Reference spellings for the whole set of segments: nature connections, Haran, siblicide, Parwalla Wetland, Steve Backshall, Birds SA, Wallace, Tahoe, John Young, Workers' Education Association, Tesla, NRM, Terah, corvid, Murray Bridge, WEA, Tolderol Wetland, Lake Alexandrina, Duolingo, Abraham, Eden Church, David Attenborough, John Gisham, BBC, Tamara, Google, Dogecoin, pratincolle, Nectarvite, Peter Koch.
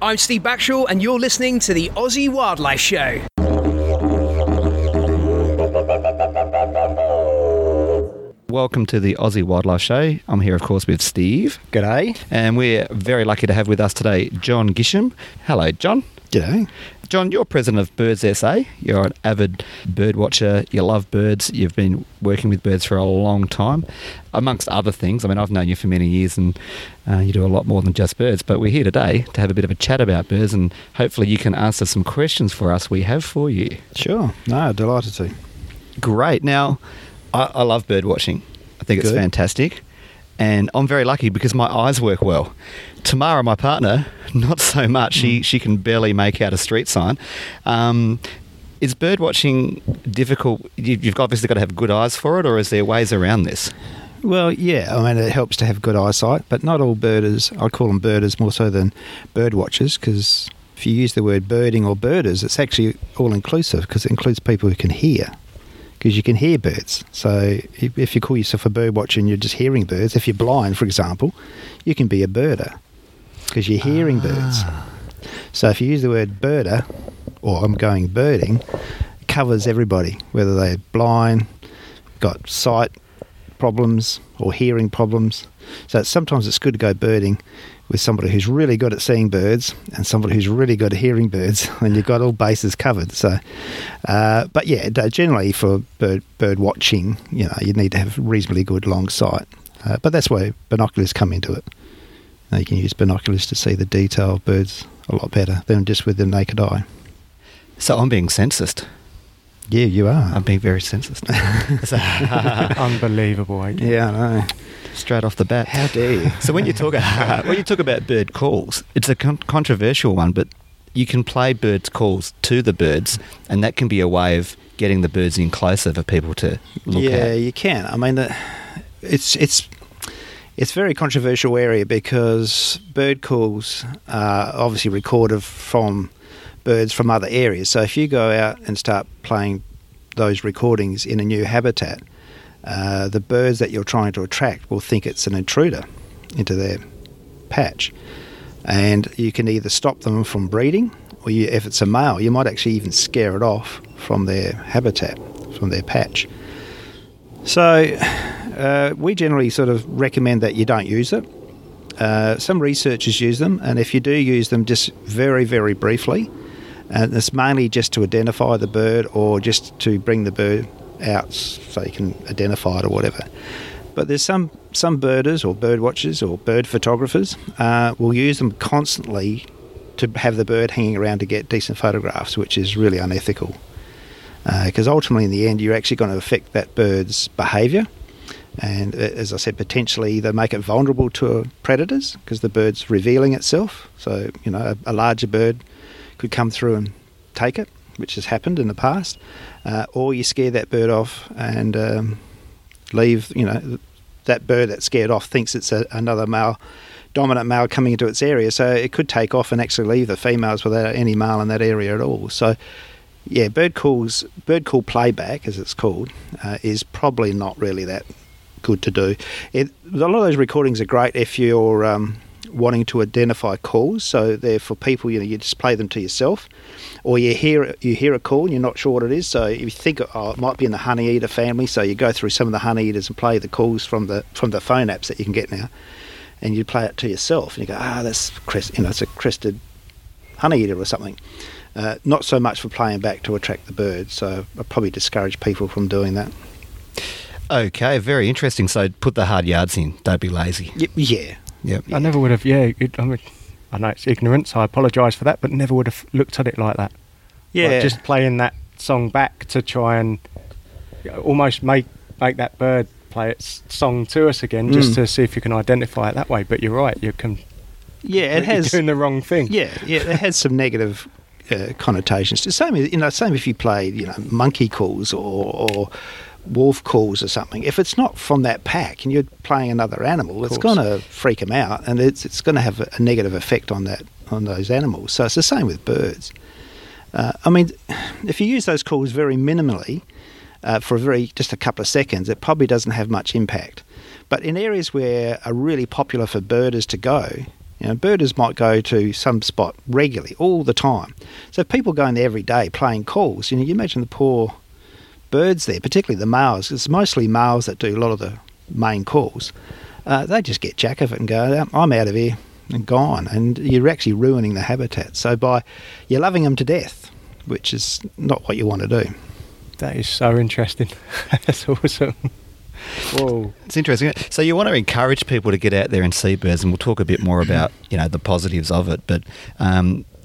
I'm Steve Backshall and you're listening to the Aussie Wildlife Show. Welcome to the Aussie Wildlife Show. I'm here, of course, with Steve. G'day. And we're very lucky to have with us today John Gisham. Hello, John. G'day. John, you're president of Birds SA. You're an avid bird watcher. You love birds. You've been working with birds for a long time, amongst other things. I mean, I've known you for many years and you do a lot more than just birds. But we're here today to have a bit of a chat about birds and hopefully you can answer some questions for us we have for you. Sure. No, delighted to. Great. Now, I love bird watching. I think it's fantastic. And I'm very lucky because my eyes work well. Tamara, my partner, not so much. She can barely make out a street sign. Is bird watching difficult? You've obviously got to have good eyes for it, or is there ways around this? Well, yeah, I mean, it helps to have good eyesight, but not all birders, I call them birders more so than bird watchers, because if you use the word birding or birders, it's actually all-inclusive because it includes people who can hear. Because you can hear birds. So if you call yourself a bird watcher and you're just hearing birds, if you're blind, for example, you can be a birder because you're hearing birds. So if you use the word birder or I'm going birding, it covers everybody, whether they're blind, got sight problems or hearing problems. So sometimes it's good to go birding with somebody who's really good at seeing birds and somebody who's really good at hearing birds, and you've got all bases covered. So, but yeah, generally for bird watching, you know, you need to have reasonably good long sight. But that's where binoculars come into it. Now you can use binoculars to see the detail of birds a lot better than just with the naked eye. So I'm being sensist. Yeah, you are. I'm being very sensist. Unbelievable, ain't you? Yeah, I know. Straight off the bat. How dare you? So when you talk about bird calls, it's a controversial one, but you can play birds calls to the birds, and that can be a way of getting the birds in closer for people to look at. Yeah, you can. I mean, it's very controversial area because bird calls are obviously recorded from birds from other areas. So if you go out and start playing those recordings in a new habitat, the birds that you're trying to attract will think it's an intruder into their patch, and you can either stop them from breeding, or if it's a male, you might actually even scare it off from their habitat, from their patch. So we generally sort of recommend that you don't use it. Some researchers use them, and if you do use them, just very, very briefly, and it's mainly just to identify the bird or just to bring the bird out so you can identify it or whatever. But there's some birders or bird watchers or bird photographers will use them constantly to have the bird hanging around to get decent photographs, which is really unethical because ultimately in the end you're actually going to affect that bird's behaviour, and as I said, potentially they make it vulnerable to predators because the bird's revealing itself. So, you know, a larger bird could come through and take it, which has happened in the past, or you scare that bird off and leave, you know, that bird that's scared off thinks it's another male, dominant male coming into its area, so it could take off and actually leave the females without any male in that area at all. So, yeah, bird call playback, as it's called, is probably not really that good to do. A lot of those recordings are great if you're wanting to identify calls, so they're for people, you know, you just play them to yourself, or you hear a call and you're not sure what it is, so you think, oh, it might be in the honey eater family, so you go through some of the honey eaters and play the calls from the phone apps that you can get now, and you play it to yourself and you go, it's a crested honey eater or something. Not so much for playing back to attract the bird, so I probably discourage people from doing that. Okay, very interesting. So put the hard yards in, don't be lazy. Yeah. I never would have, I know it's ignorance, I apologise for that, but never would have looked at it like that. Yeah. Like just playing that song back to try and almost make that bird play its song to us again, just to see if you can identify it that way. But you're right, you're doing the wrong thing. Yeah, it has some negative connotations. Same if you played, monkey calls or wolf calls or something. If it's not from that pack and you're playing another animal, it's going to freak them out, and it's going to have a negative effect on those animals. So it's the same with birds. I mean, if you use those calls very minimally for just a couple of seconds, it probably doesn't have much impact. But in areas where are really popular for birders to go, You know, birders might go to some spot regularly, all the time. So if people go in there every day playing calls, you know, you imagine the poor birds there, particularly the males. It's mostly males that do a lot of the main calls. They just get jack of it and go, I'm out of here and gone. And you're actually ruining the habitat. So you're loving them to death, which is not what you want to do. That is so interesting. That's awesome. Whoa. It's interesting. So you want to encourage people to get out there and see birds, and we'll talk a bit more about, you know, the positives of it. But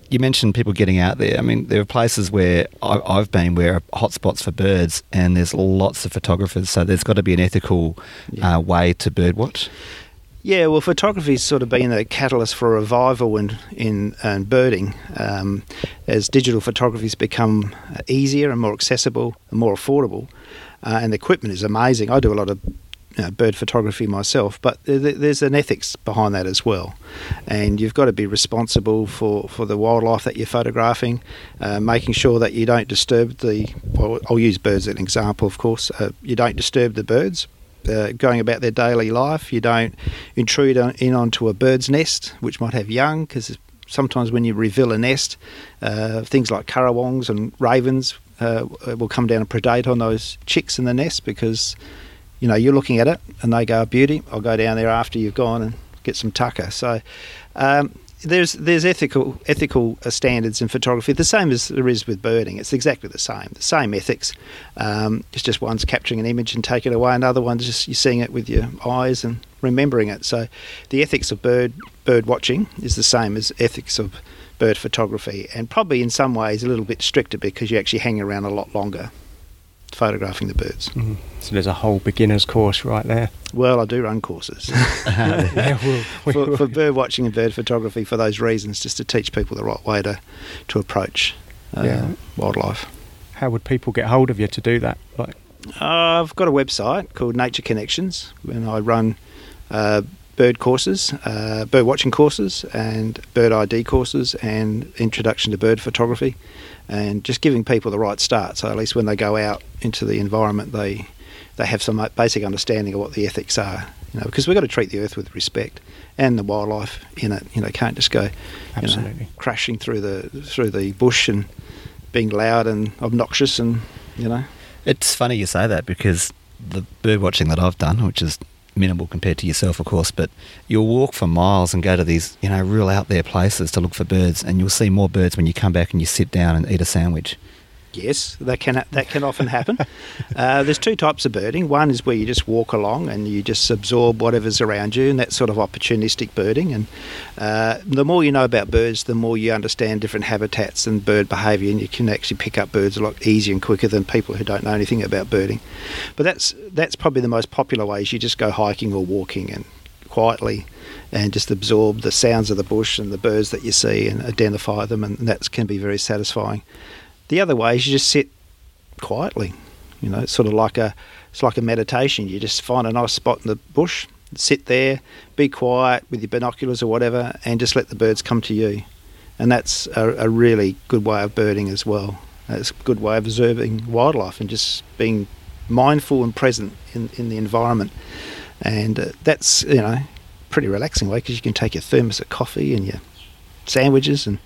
you mentioned people getting out there. I mean, there are places where I've been where hotspots for birds, and there's lots of photographers. So there's got to be an ethical way to birdwatch. Yeah, well, photography's sort of been a catalyst for a revival in birding as digital photography's become easier and more accessible and more affordable. And the equipment is amazing. I do a lot of bird photography myself, but there's an ethics behind that as well. And you've got to be responsible for the wildlife that you're photographing, making sure that you don't disturb I'll use birds as an example, of course. You don't disturb the birds going about their daily life. You don't intrude onto a bird's nest, which might have young, because sometimes when you reveal a nest, things like currawongs and ravens will come down and predate on those chicks in the nest, because you know you're looking at it and they go, beauty, I'll go down there after you've gone and get some tucker. So there's ethical standards in photography, the same as there is with birding. It's exactly the same ethics. It's just one's capturing an image and taking it away, another one's just you're seeing it with your eyes and remembering it. So the ethics of bird watching is the same as ethics of bird photography, and probably in some ways a little bit stricter because you actually hang around a lot longer photographing the birds. Mm. So there's a whole beginner's course right there. Well, I do run courses for bird watching and bird photography for those reasons, just to teach people the right way to approach wildlife. How would people get hold of you to do that? I've got a website called Nature Connections, and I run bird courses, bird watching courses and bird ID courses and introduction to bird photography, and just giving people the right start, so at least when they go out into the environment they have some basic understanding of what the ethics are, you know, because we've got to treat the earth with respect and the wildlife in it. You know, can't just go crashing through the bush and being loud and obnoxious. And you know, it's funny you say that, because the bird watching that I've done, which is minimal compared to yourself, of course, but you'll walk for miles and go to these, you know, real out there places to look for birds, and you'll see more birds when you come back and you sit down and eat a sandwich. Yes, that can often happen. There's two types of birding. One is where you just walk along and you just absorb whatever's around you, and that's sort of opportunistic birding. And the more you know about birds, the more you understand different habitats and bird behaviour, and you can actually pick up birds a lot easier and quicker than people who don't know anything about birding. But that's probably the most popular way, is you just go hiking or walking and quietly and just absorb the sounds of the bush and the birds that you see and identify them, and that can be very satisfying. The other way is you just sit quietly, you know, it's sort of like a meditation. You just find a nice spot in the bush, sit there, be quiet with your binoculars or whatever, and just let the birds come to you. And that's a really good way of birding as well. It's a good way of observing wildlife and just being mindful and present in the environment. And that's, you know, pretty relaxing way, because you can take your thermos of coffee and your sandwiches and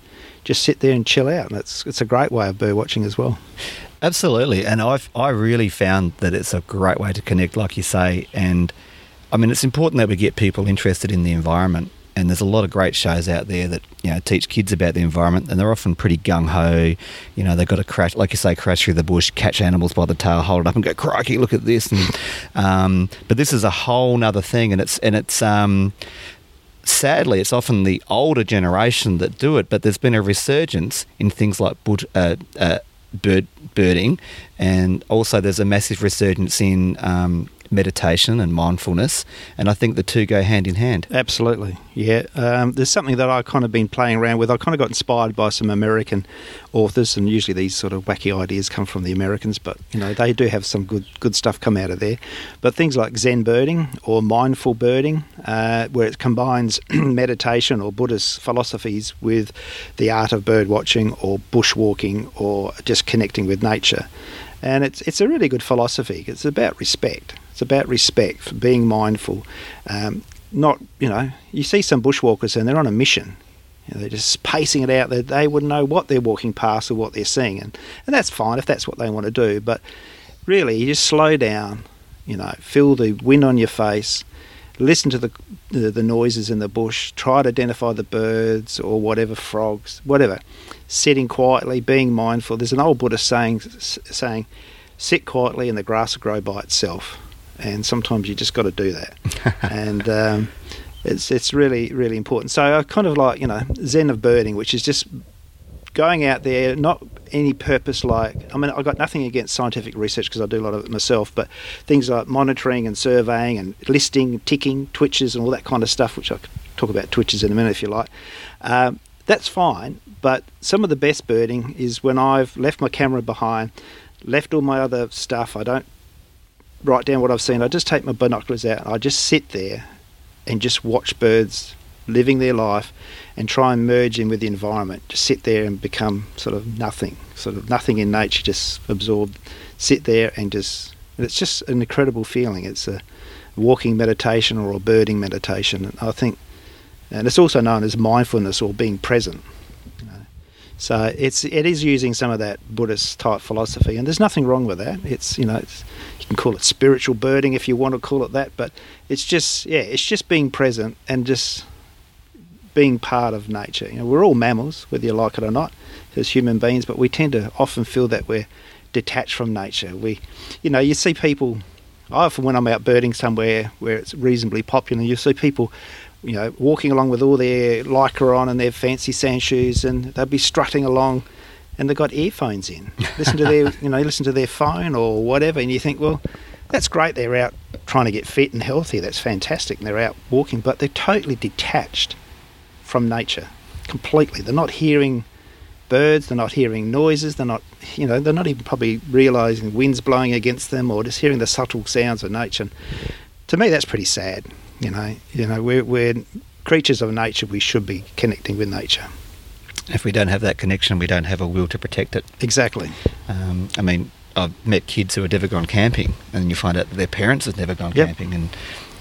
just sit there and chill out, and it's a great way of bird watching as well. Absolutely, and I really found that it's a great way to connect, like you say. And I mean, it's important that we get people interested in the environment, and there's a lot of great shows out there that, you know, teach kids about the environment, and they're often pretty gung-ho. You know, they've got to crash, like you say, crash through the bush, catch animals by the tail, hold it up and go, crikey, look at this. And but this is a whole nother thing, and it's sadly, it's often the older generation that do it, but there's been a resurgence in things like birding, and also there's a massive resurgence in meditation and mindfulness, and I think the two go hand in hand. Absolutely, yeah. There's something that I've kind of been playing around with. I kind of got inspired by some American authors, and usually these sort of wacky ideas come from the Americans, but you know, they do have some good stuff come out of there. But things like Zen birding or mindful birding, where it combines meditation or Buddhist philosophies with the art of bird watching or bushwalking or just connecting with nature. And it's a really good philosophy. It's about respect for being mindful. not, you know, you see some bushwalkers and they're on a mission. You know, they're just pacing it out. They wouldn't know what they're walking past or what they're seeing. And that's fine if that's what they want to do. But really, you just slow down, you know, feel the wind on your face, listen to the noises in the bush, try to identify the birds or whatever, frogs, whatever. Sitting quietly, being mindful. There's an old Buddhist saying, sit quietly and the grass will grow by itself. And sometimes you just got to do that. And it's really, really important. So I kind of like, you know, Zen of birding, which is just going out there, not any purpose. Like, I mean, I've got nothing against scientific research because I do a lot of it myself, but things like monitoring and surveying and listing, ticking, twitches and all that kind of stuff, which I could talk about twitches in a minute if you like. That's fine, but some of the best birding is when I've left my camera behind, left all my other stuff. I don't write down what I've seen. I just take my binoculars out and I just sit there and just watch birds living their life and try and merge in with the environment. Just sit there and become sort of nothing in nature, just absorbed. Sit there and just, it's just an incredible feeling. It's a walking meditation or a birding meditation, I think. And it's also known as mindfulness or being present. So it is using some of that Buddhist type philosophy, and there's nothing wrong with that. It's, you know, you can call it spiritual birding if you want to call it that, but it's just, yeah, it's just being present and just being part of nature. You know, we're all mammals, whether you like it or not, as human beings, but we tend to often feel that we're detached from nature. We, you know, you see people, I often, when I'm out birding somewhere where it's reasonably popular, you see people, you know, walking along with all their lycra on and their fancy sand shoes, and they'll be strutting along and they've got earphones in. Listen to their phone or whatever, and you think, well, that's great, they're out trying to get fit and healthy, that's fantastic, and they're out walking, but they're totally detached from nature completely. They're not hearing birds, they're not hearing noises, they're not, you know, they're not even probably realising winds blowing against them or just hearing the subtle sounds of nature. And to me, that's pretty sad. You know, we're creatures of nature. We should be connecting with nature. If we don't have that connection, we don't have a will to protect it. Exactly. I mean, I've met kids who have never gone camping, and you find out that their parents have never gone camping, and,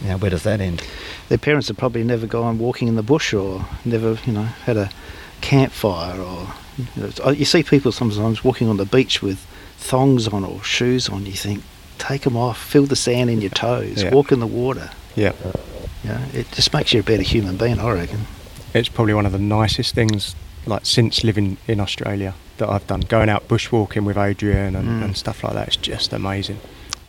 you know, where does that end? Their parents have probably never gone walking in the bush or never, you know, had a campfire. Or, you know, you see people sometimes walking on the beach with thongs on or shoes on. You think, take them off, feel the sand in your toes, walk in the water. Yeah. Yeah, it just makes you a better human being, I reckon. It's probably one of the nicest things, like, since living in Australia that I've done, going out bushwalking with Adrian and stuff like that. It's just amazing.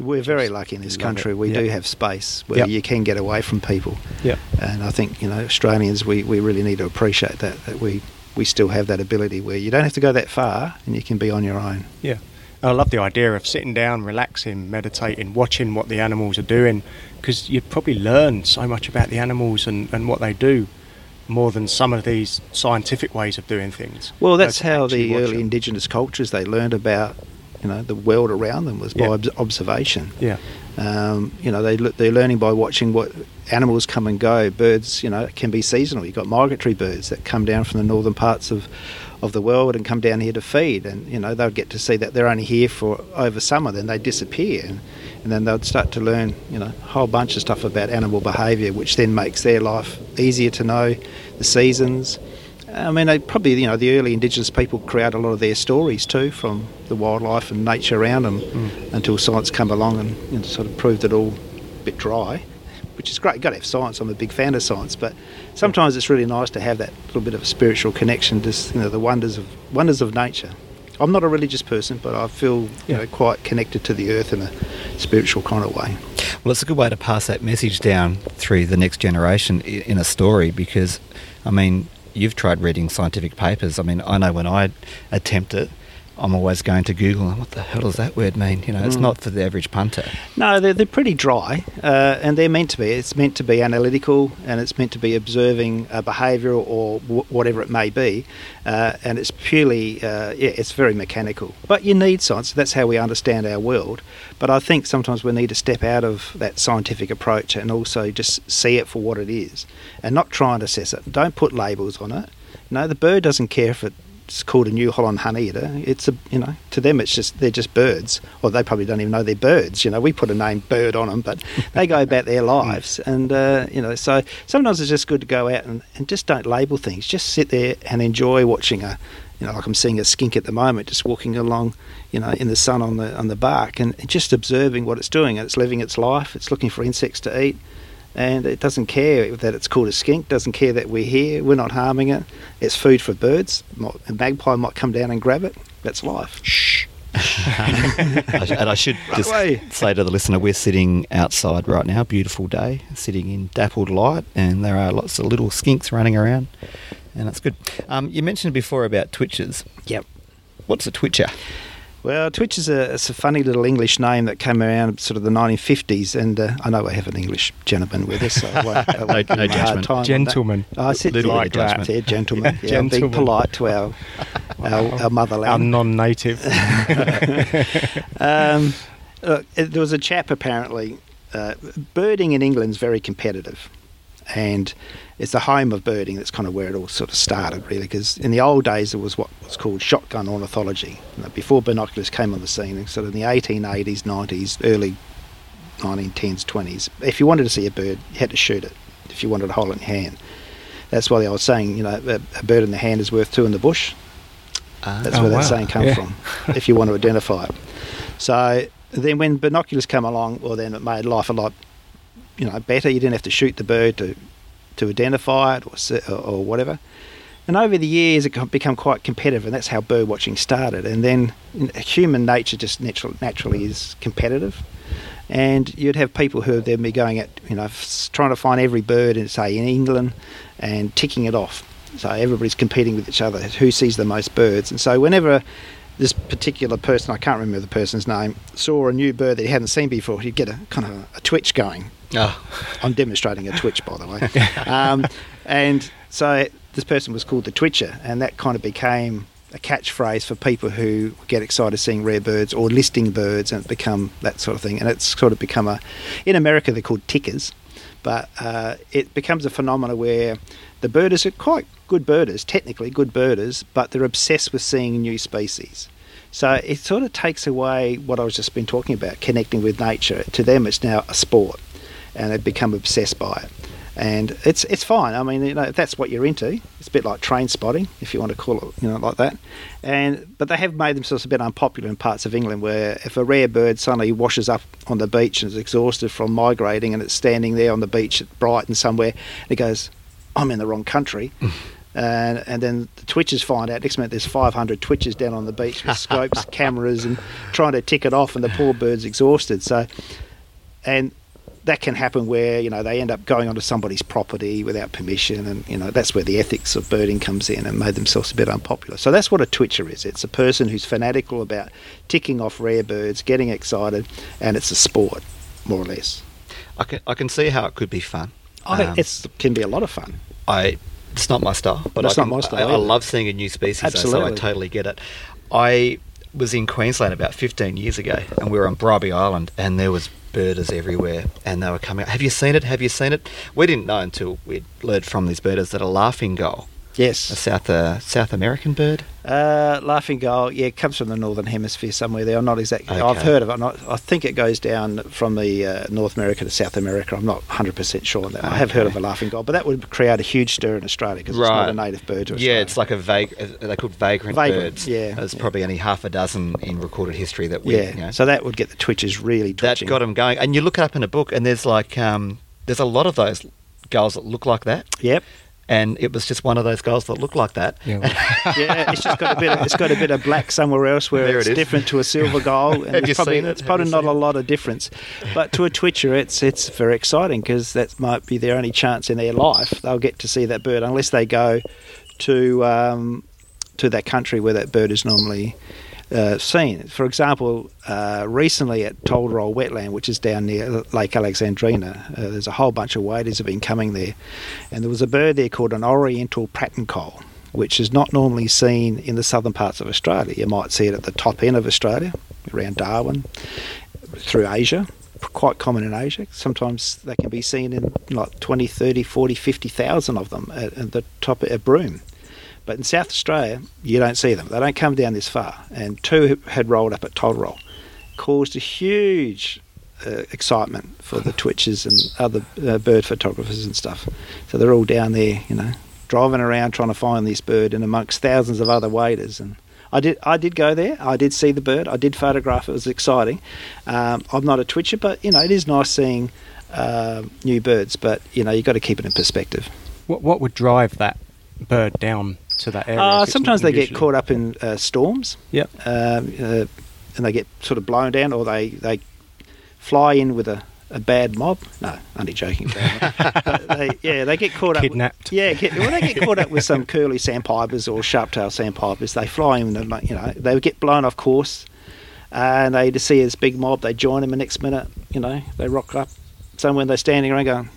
We're very lucky in this country. We do have space where you can get away from people. Yeah. And I think, you know, Australians, we really need to appreciate that we still have that ability where you don't have to go that far and you can be on your own. Yeah. I love the idea of sitting down, relaxing, meditating, watching what the animals are doing, because you probably learn so much about the animals and what they do more than some of these scientific ways of doing things. Well, that's how the early indigenous cultures, they learned about, you know, the world around them was by observation. Yeah. You know, they're learning by watching what animals come and go. Birds, you know, it can be seasonal. You've got migratory birds that come down from the northern parts of the world and come down here to feed, and, you know, they'll get to see that they're only here for over summer, then they disappear, and then they'll start to learn, you know, a whole bunch of stuff about animal behaviour, which then makes their life easier to know, the seasons. I mean, they probably, you know, the early indigenous people create a lot of their stories too from the wildlife and nature around them until science come along and sort of proved it all a bit dry, which is great. You've got to have science. I'm a big fan of science, but sometimes it's really nice to have that little bit of a spiritual connection, just, you know, the wonders of nature. I'm not a religious person, but I feel you know, quite connected to the earth in a spiritual kind of way. Well, it's a good way to pass that message down through the next generation in a story, because, I mean, you've tried reading scientific papers. I mean, I know when I attempt it, I'm always going to Google, and what the hell does that word mean? You know, it's not for the average punter. No, they're pretty dry, and they're meant to be. It's meant to be analytical, and it's meant to be observing a behaviour or whatever it may be, and it's purely, it's very mechanical. But you need science. That's how we understand our world. But I think sometimes we need to step out of that scientific approach and also just see it for what it is and not try and assess it. Don't put labels on it. No, the bird doesn't care if it it's called a New Holland honeyeater. It's a, you know, to them it's just, they're just birds, or they probably don't even know they're birds. You know, we put a name bird on them, but they go about their lives. And you know, so sometimes it's just good to go out and just don't label things. Just sit there and enjoy watching a, you know, like I'm seeing a skink at the moment, just walking along, you know, in the sun on the bark, and just observing what it's doing. And it's living its life. It's looking for insects to eat. And it doesn't care that it's called a skink, doesn't care that we're here, we're not harming it. It's food for birds. A magpie might come down and grab it. That's life. Shh. And I should just say to the listener, we're sitting outside right now, beautiful day, sitting in dappled light, and there are lots of little skinks running around, and that's good. You mentioned before about twitchers. Yep. What's a twitcher? Well, twitch is it's a funny little English name that came around sort of the 1950s, and I know I have an English gentleman with us, so I won't no judgment. Gentleman. I said like judgment there, gentleman. Yeah, gentleman. Being polite to our motherland. Our non-native. Look, there was a chap apparently. Birding in England is very competitive, and it's the home of birding. That's kind of where it all sort of started, really, because in the old days it was what was called shotgun ornithology, you know, before binoculars came on the scene, sort of in the 1880s, 90s, early 1910s, 20s. If you wanted to see a bird, you had to shoot it if you wanted to hold it in hand. That's why the old saying, you know, a bird in the hand is worth two in the bush. That's where that saying comes from, if you want to identify it. So then when binoculars come along, well, then it made life a lot, you know, better. You didn't have to shoot the bird to identify it or whatever. And over the years it become quite competitive, and that's how bird watching started. And then human nature just naturally is competitive, and you'd have people who would then be going at, you know, trying to find every bird in, say, in England, and ticking it off. So everybody's competing with each other who sees the most birds. And so whenever this particular person, I can't remember the person's name, saw a new bird that he hadn't seen before, he'd get a kind of a twitch going. I'm demonstrating a twitch, by the way. And so this person was called the twitcher, and that kind of became a catchphrase for people who get excited seeing rare birds or listing birds, and it's become that sort of thing. And it's sort of become a, in America they're called tickers, but it becomes a phenomena where the birders are quite good birders, technically good birders, but they're obsessed with seeing new species. So it sort of takes away what I was just been talking about, connecting with nature. To them it's now a sport, and they've become obsessed by it. And it's fine. I mean, you know, if that's what you're into, it's a bit like train spotting, if you want to call it, you know, like that. But they have made themselves a bit unpopular in parts of England, where if a rare bird suddenly washes up on the beach and is exhausted from migrating, and it's standing there on the beach at Brighton somewhere, and it goes, I'm in the wrong country. And then the twitchers find out. Next minute, there's 500 twitchers down on the beach with scopes, cameras, and trying to tick it off, and the poor bird's exhausted. And that can happen where, you know, they end up going onto somebody's property without permission, and, you know, that's where the ethics of birding comes in and made themselves a bit unpopular. So that's what a twitcher is. It's a person who's fanatical about ticking off rare birds, getting excited, and it's a sport, more or less. I can see how it could be fun. It can be a lot of fun. It's not my style, but I love seeing a new species. Absolutely. Though, so I totally get it. I was in Queensland about 15 years ago, and we were on Bribie Island, and there was birders everywhere, and they were coming out, have you seen it? We didn't know until we'd learned from these birders that a laughing gull, yes, a South American bird, laughing gull, yeah, comes from the northern hemisphere somewhere there. I'm not exactly okay. I've heard of it. I think it goes down from the North America to South America. I'm not 100% sure on that. Okay. I have heard of a laughing gull, but that would create a huge stir in Australia, because it's not a native bird to Australia. Yeah, it's like they're called vagrant birds. Yeah, there's probably only half a dozen in recorded history that we, you know, so that would get the twitchers really twitching. That got them going. And you look it up in a book, and there's like there's a lot of those gulls that look like that. Yep. And it was just one of those gulls that looked like that. Yeah, it's just got a bit of black somewhere else where it's different to a silver gull. And it's probably not a lot of difference. But to a twitcher, it's very exciting, because that might be their only chance in their life. They'll get to see that bird, unless they go to that country where that bird is normally seen. For example, recently at Tolderol Wetland, which is down near Lake Alexandrina, there's a whole bunch of waders have been coming there, and there was a bird there called an oriental pratincolle, which is not normally seen in the southern parts of Australia. You might see it at the top end of Australia, around Darwin, through Asia, quite common in Asia. Sometimes they can be seen in like 20, 30, 40, 50,000 of them at the top at Broome. But in South Australia, you don't see them. They don't come down this far. And two had rolled up at Tolderol. Caused a huge excitement for the twitchers and other bird photographers and stuff. So they're all down there, you know, driving around trying to find this bird and amongst thousands of other waders. And I did go there. I did see the bird. I did photograph it. It was exciting. I'm not a twitcher, but, you know, it is nice seeing new birds. But, you know, you've got to keep it in perspective. What would drive that bird down to that area? Sometimes they get caught up in storms. Yep. And they get sort of blown down, or they fly in with a bad mob. No, only joking. They get caught up. Kidnapped. They get caught up with some curly sandpipers or sharp-tailed sandpipers. They fly in, and you know, they get blown off course, and they just see this big mob. They join them, and the next minute, you know, they rock up somewhere. They're standing around going,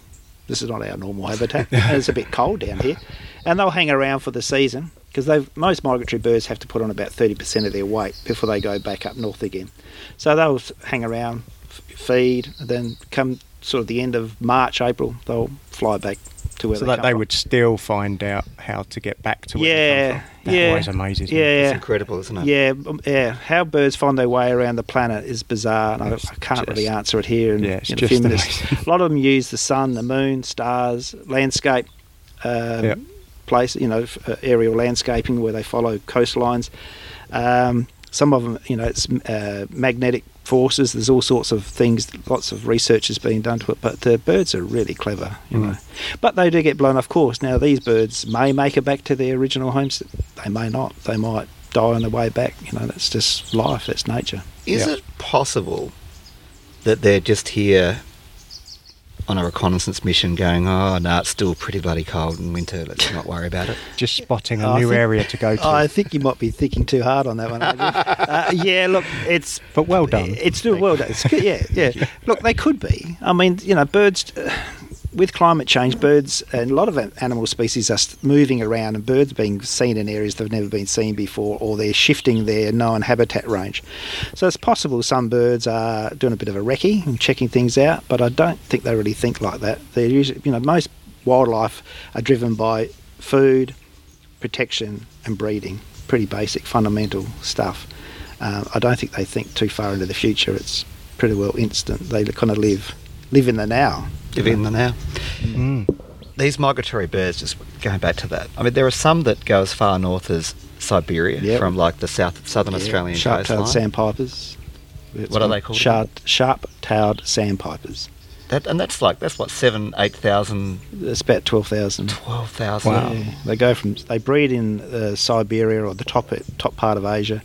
"This is not our normal habitat. It's a bit cold down here," and they'll hang around for the season. Because most migratory birds have to put on about 30% of their weight before they go back up north again. So they'll hang around, feed, and then come sort of the end of March, April, they'll fly back to where they come from. Would still find out how to get back to where they come from. That always amazes me. Yeah. It's incredible, isn't it? Yeah. How birds find their way around the planet is bizarre, and I can't really answer it here in a few minutes. A lot of them use the sun, the moon, stars, landscape, place, you know, aerial landscaping where they follow coastlines. Some of them, you know, it's magnetic forces. There's all sorts of things, lots of research is being done to it, but the birds are really clever, you know. But they do get blown off course. Now, these birds may make it back to their original homes. They may not. They might die on the way back. You know, that's just life. That's nature. Is it possible that they're just here on a reconnaissance mission going, it's still pretty bloody cold in winter, let's not worry about it? Just spotting a new area to go to. I think you might be thinking too hard on that one. It's... But well done. It's still well done. It's good, yeah. Look, they could be. I mean, you know, birds... with climate change, birds and a lot of animal species are moving around, and birds are being seen in areas they've never been seen before, or they're shifting their known habitat range. So it's possible some birds are doing a bit of a recce and checking things out, but I don't think they really think like that. They're usually, you know, most wildlife are driven by food, protection, and breeding. Pretty basic, fundamental stuff. I don't think they think too far into the future. It's pretty well instant. They kind of live in the now. These migratory birds, just going back to that, I mean, there are some that go as far north as Siberia, from like the southern Australian coastline. Sharp-tailed sandpipers. What are they called? Sharp-tailed sandpipers. That's what, 7,000-8,000? It's about 12,000. 12,000. Wow. Yeah. They breed in Siberia, or the top part of Asia,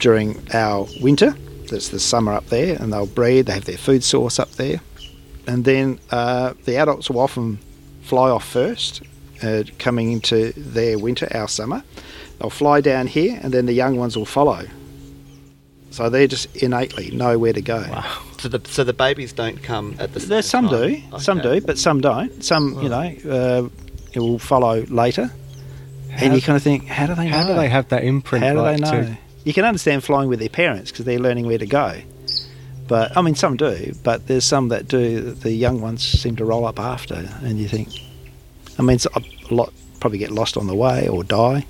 during our winter. That's the summer up there, and they'll breed. They have their food source up there. And then the adults will often fly off first, coming into their winter, our summer. They'll fly down here, and then the young ones will follow. So they just innately know where to go. Wow. So the babies don't come at the same time? Some do, but some don't. It will follow later. And you kind of think, how do they know? How do they have that imprint? How do they know? You can understand flying with their parents because they're learning where to go. But, I mean, some do, but there's some that do. The young ones seem to roll up after, and you think, I mean, it's a lot probably get lost on the way or die,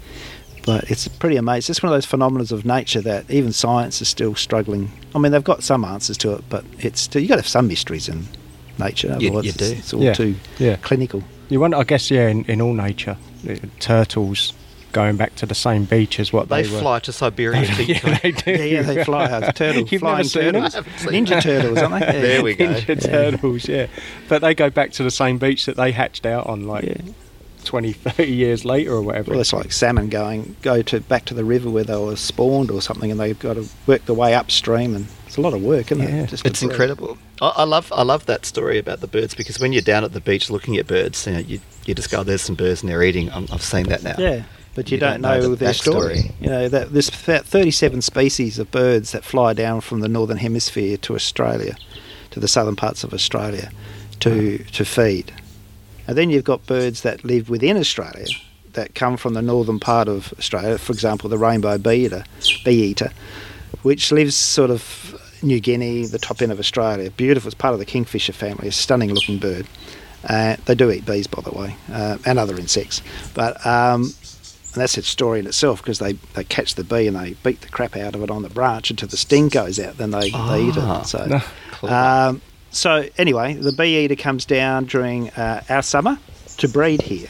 but it's pretty amazing. It's just one of those phenomena of nature that even science is still struggling. I mean, they've got some answers to it, but it's still, you've got to have some mysteries in nature. Otherwise it's all too clinical. You wonder, I guess, in all nature, turtles going back to the same beach as what they were. They fly to Siberia. They do. They fly. Turtles. Flying turtles. Ninja turtles, aren't they? Yeah. There we go. Ninja turtles, yeah. But they go back to the same beach that they hatched out on 20, 30 years later or whatever. Well, it's like salmon go back to the river where they were spawned or something, and they've got to work their way upstream, and it's a lot of work, isn't it? Just it's incredible. I love that story about the birds, because when you're down at the beach looking at birds, you know, you discover there's some birds and they're eating. I've seen that now. Yeah. But you don't know their story. You know, that there's 37 species of birds that fly down from the northern hemisphere to Australia, to the southern parts of Australia, to feed. And then you've got birds that live within Australia that come from the northern part of Australia. For example, the rainbow bee eater, which lives sort of New Guinea, the top end of Australia. Beautiful. It's part of the kingfisher family. A stunning looking bird. They do eat bees, by the way, and other insects. But And that's its story in itself, because they catch the bee and they beat the crap out of it on the branch until the sting goes out, then they eat it. So, so anyway, the bee eater comes down during our summer to breed here.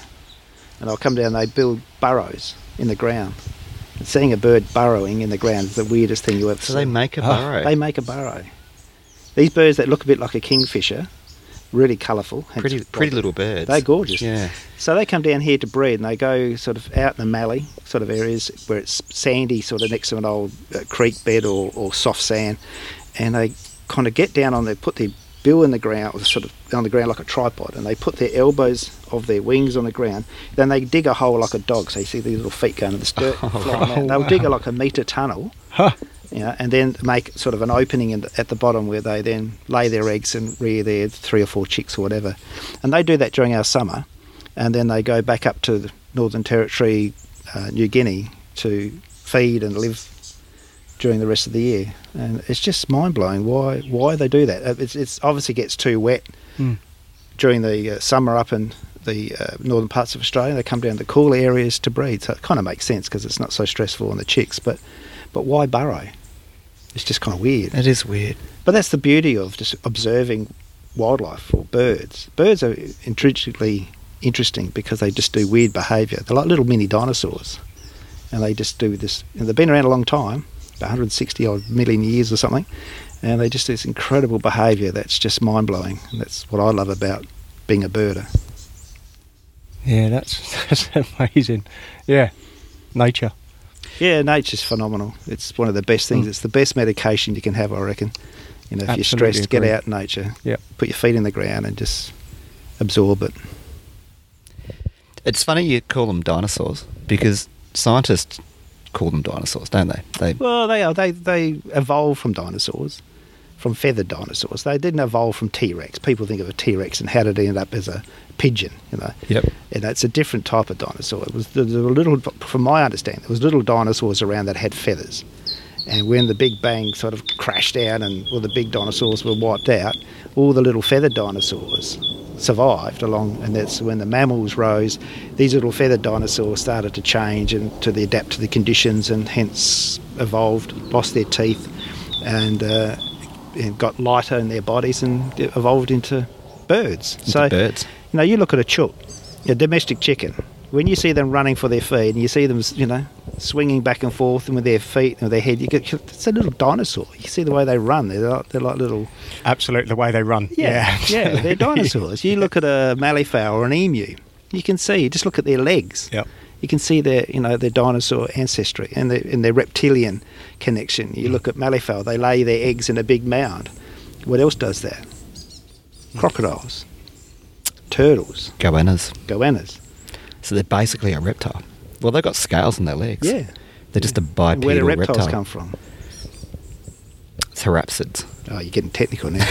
And they'll come down and they build burrows in the ground. And seeing a bird burrowing in the ground is the weirdest thing you ever see. So they make a burrow? They make a burrow. These birds that look a bit like a kingfisher, really colourful. Pretty little birds. They're gorgeous. Yeah. So they come down here to breed, and they go sort of out in the mallee sort of areas where it's sandy, sort of next to an old creek bed or soft sand, and they kind of get down on there, put their bill in the ground, or sort of on the ground like a tripod, and they put their elbows of their wings on the ground. Then they dig a hole like a dog, so you see these little feet going in the dirt. They'll dig like a metre tunnel. Huh. You know, and then make sort of an opening at the bottom where they then lay their eggs and rear their 3 or 4 chicks or whatever. And they do that during our summer, and then they go back up to the Northern Territory, New Guinea, to feed and live during the rest of the year. And it's just mind-blowing why they do that. It's obviously gets too wet during the summer up in the northern parts of Australia. They come down to cool areas to breed, so it kind of makes sense because it's not so stressful on the chicks. But why burrow? It's just kind of weird. It is weird. But that's the beauty of just observing wildlife or birds. Birds are intrinsically interesting because they just do weird behaviour. They're like little mini dinosaurs. And they just do this. And they've been around a long time, 160-odd million years or something. And they just do this incredible behaviour that's just mind-blowing. And that's what I love about being a birder. Yeah, that's amazing. Yeah, nature. Yeah, nature's phenomenal. It's one of the best things. It's the best medication you can have, I reckon. You know, if you're stressed, get out in nature. Yep. Put your feet in the ground and just absorb it. It's funny you call them dinosaurs, because scientists call them dinosaurs, don't they? They evolved from dinosaurs, from feathered dinosaurs. They didn't evolve from T-Rex. People think of a T-Rex and how did it end up as a pigeon, you know. Yep. And it's a different type of dinosaur. It was there were little, from my understanding, there was little dinosaurs around that had feathers. And when the Big Bang sort of crashed down and all the big dinosaurs were wiped out, all the little feathered dinosaurs survived along, and that's when the mammals rose. These little feathered dinosaurs started to change and to adapt to the conditions, and hence evolved, lost their teeth, and got lighter in their bodies and evolved into birds. You know, you look at a chook, a domestic chicken. When you see them running for their feed and you see them, you know, swinging back and forth and with their feet and their head, it's a little dinosaur. You see the way they run. They're like little... Absolutely, the way they run. Yeah, they're dinosaurs. You look at a mallee fowl or an emu, you can see, just look at their legs. Yep. You can see their dinosaur ancestry and their reptilian connection. You look at mallee fowl, they lay their eggs in a big mound. What else does that? Crocodiles, turtles, goannas. So they're basically a reptile. Well, they've got scales on their legs. Yeah, they're just a bipedal reptile. Where do reptiles come from? Therapsids. Oh, you're getting technical now.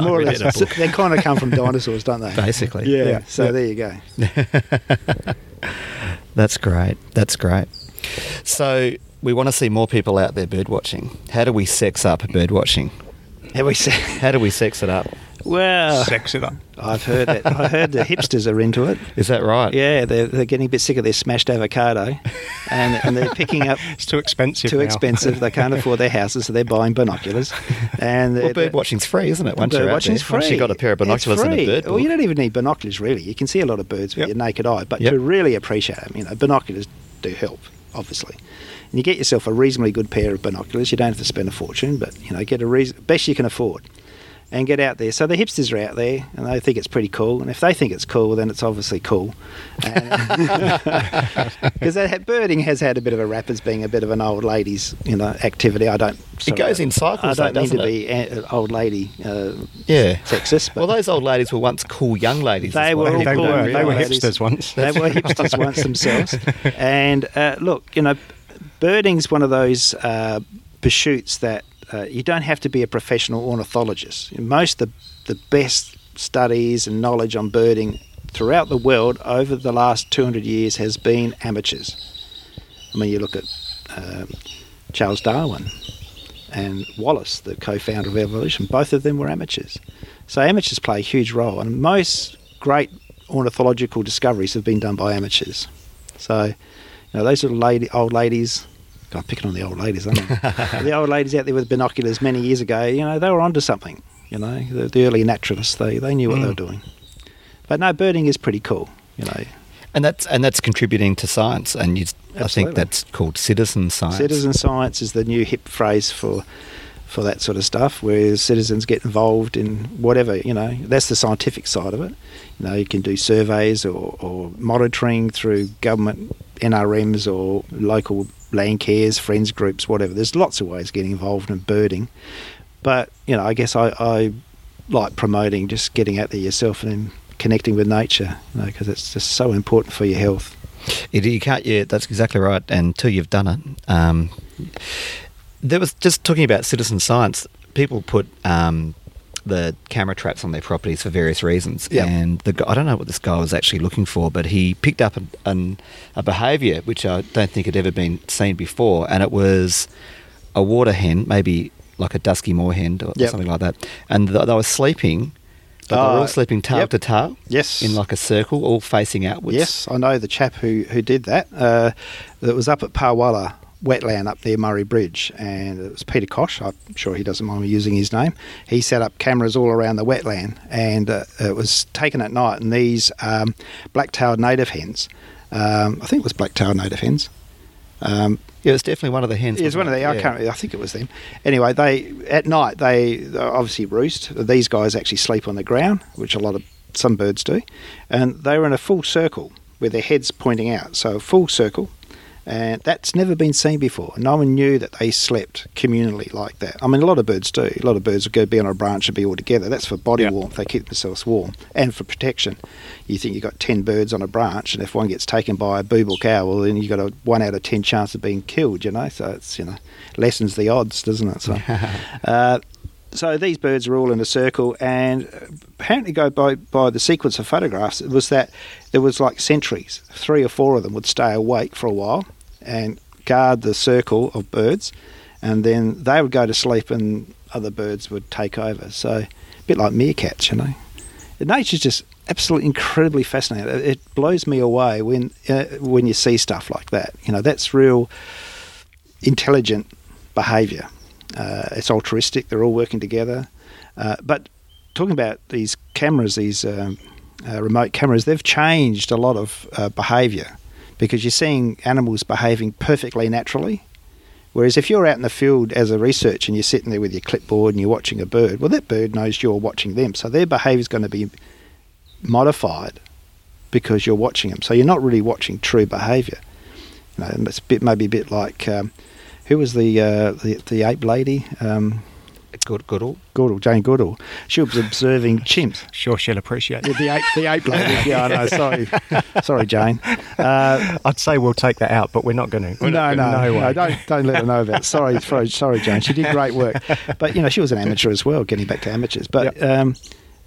More or less, they kind of come from dinosaurs, don't they? Basically. Yeah. So there you go. That's great. So we want to see more people out there bird watching. How do we sex up bird watching? How do we sex it up? Well, sex it up. I've heard that. I heard the hipsters are into it. Is that right? Yeah, they're getting a bit sick of their smashed avocado, and they're picking up. It's too expensive. They can't afford their houses, so they're buying binoculars. And bird watching's free, isn't it? Once bird you're out there, once you got a pair of binoculars and a bird book. Well, you don't even need binoculars really. You can see a lot of birds with your naked eye, but to really appreciate them, you know, binoculars do help, obviously. And you get yourself a reasonably good pair of binoculars. You don't have to spend a fortune, but you know, get best you can afford, and get out there. So the hipsters are out there, and they think it's pretty cool. And if they think it's cool, then it's obviously cool. Because birding has had a bit of a rap as being a bit of an old ladies, you know, activity. It goes in cycles. I don't need to be an old lady. Sexist. Well, those old ladies were once cool young ladies. They were hipsters once. They were hipsters once themselves. And look, you know, birding's one of those pursuits that you don't have to be a professional ornithologist. Most of the best studies and knowledge on birding throughout the world over the last 200 years has been amateurs. I mean, you look at Charles Darwin and Wallace, the co-founder of evolution. Both of them were amateurs. So amateurs play a huge role, and most great ornithological discoveries have been done by amateurs. So, you know, those little old ladies, God, I'm picking on the old ladies, aren't I? The old ladies out there with binoculars many years ago, you know, they were onto something. You know, the early naturalists, they knew what they were doing. But no, birding is pretty cool, you know. And that's contributing to science, and I think that's called citizen science. Citizen science is the new hip phrase for that sort of stuff, where citizens get involved in whatever, you know. That's the scientific side of it. You know, you can do surveys or monitoring through government NRMs or local land cares, friends groups, whatever. There's lots of ways of getting involved in birding. But, you know, I guess I like promoting just getting out there yourself and connecting with nature, you know, because it's just so important for your health. You can't, yeah, that's exactly right, until you've done it. There was, just talking about citizen science, people put the camera traps on their properties for various reasons. Yep. And I don't know what this guy was actually looking for, but he picked up a behaviour which I don't think had ever been seen before, and it was a water hen, maybe like a dusky moorhen or something like that, and they were sleeping. But they're all sleeping tail to tail, yes, in like a circle, all facing outwards. Yes, I know the chap who did that. That was up at Parwalla Wetland up near Murray Bridge, and it was Peter Koch. I'm sure he doesn't mind me using his name. He set up cameras all around the wetland, and it was taken at night. And these black-tailed native hens, I think it was black-tailed native hens. Yeah, it's definitely one of the hens. It was one of the. Yeah. I think it was them. Anyway, at night they obviously roost. These guys actually sleep on the ground, which some birds do, and they were in a full circle with their heads pointing out. So a full circle, and that's never been seen before. No one knew that they slept communally like that. I mean, a lot of birds do. A lot of birds will go be on a branch and be all together. That's for body warmth. They keep themselves warm and for protection. You think you've got 10 birds on a branch, and if one gets taken by a booble cow, well, then you've got a 1 out of 10 chance of being killed, you know. So it's, you know, lessens the odds, doesn't it? So, so these birds are all in a circle, and apparently by the sequence of photographs, it was that there was like sentries. 3 or 4 of them would stay awake for a while and guard the circle of birds, and then they would go to sleep and other birds would take over. So a bit like meerkats, you know. Nature's just absolutely incredibly fascinating. It blows me away when you see stuff like that. You know, that's real intelligent behaviour. It's altruistic. They're all working together. But talking about these cameras, these remote cameras, they've changed a lot of behaviour, because you're seeing animals behaving perfectly naturally. Whereas if you're out in the field as a researcher and you're sitting there with your clipboard and you're watching a bird, well, that bird knows you're watching them. So their behaviour is going to be modified because you're watching them. So you're not really watching true behaviour. You know, it's maybe a bit like, who was the ape lady? Goodall. Goodall, Jane Goodall. She was observing chimps. Sure, she'll appreciate it. The ape lady. Yeah, I know. Sorry, Jane. I'd say we'll take that out, but we're not going to. No way. Don't let her know about it. Sorry, Jane. She did great work, but you know she was an amateur as well. Getting back to amateurs, but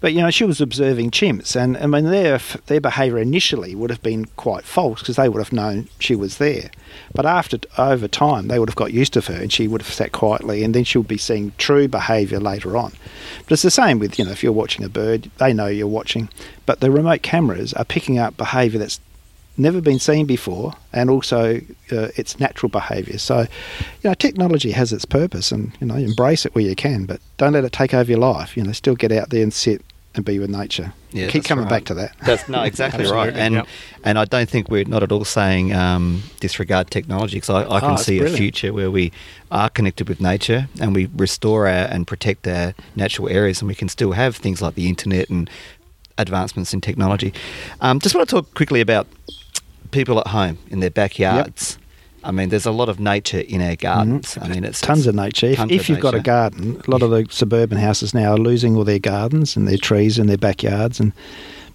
but you know she was observing chimps, and I mean their behaviour initially would have been quite false because they would have known she was there, but over time they would have got used to her and she would have sat quietly, and then she would be seeing true behaviour later on. But it's the same with, you know, if you're watching a bird, they know you're watching, but the remote cameras are picking up behaviour that's never been seen before, and also its natural behaviour. So, you know, technology has its purpose, and you know, embrace it where you can, but don't let it take over your life. You know, still get out there and sit and be with nature. Yeah, keep coming back to that. Exactly right. And I don't think we're not at all saying disregard technology, because I can see a future where we are connected with nature and we restore and protect our natural areas, and we can still have things like the internet and advancements in technology. Just want to talk quickly about people at home in their backyards. Yep. I mean, there's a lot of nature in our gardens. Mm-hmm. I mean, it's tons of nature. If you've got a garden, a lot of the suburban houses now are losing all their gardens and their trees and their backyards, and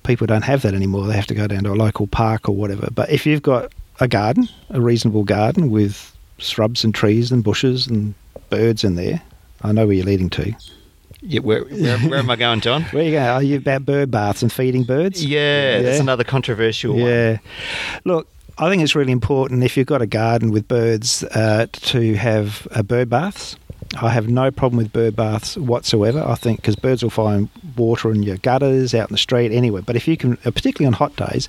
people don't have that anymore. They have to go down to a local park or whatever. But if you've got a garden, a reasonable garden with shrubs and trees and bushes and birds in there, I know where you're leading to. Yeah, where am I going, John? Where are you going? Are you about bird baths and feeding birds? Yeah, that's another controversial one. Yeah. Look, I think it's really important if you've got a garden with birds to have bird baths. I have no problem with bird baths whatsoever, I think, because birds will find water in your gutters, out in the street, anywhere. But if you can, particularly on hot days,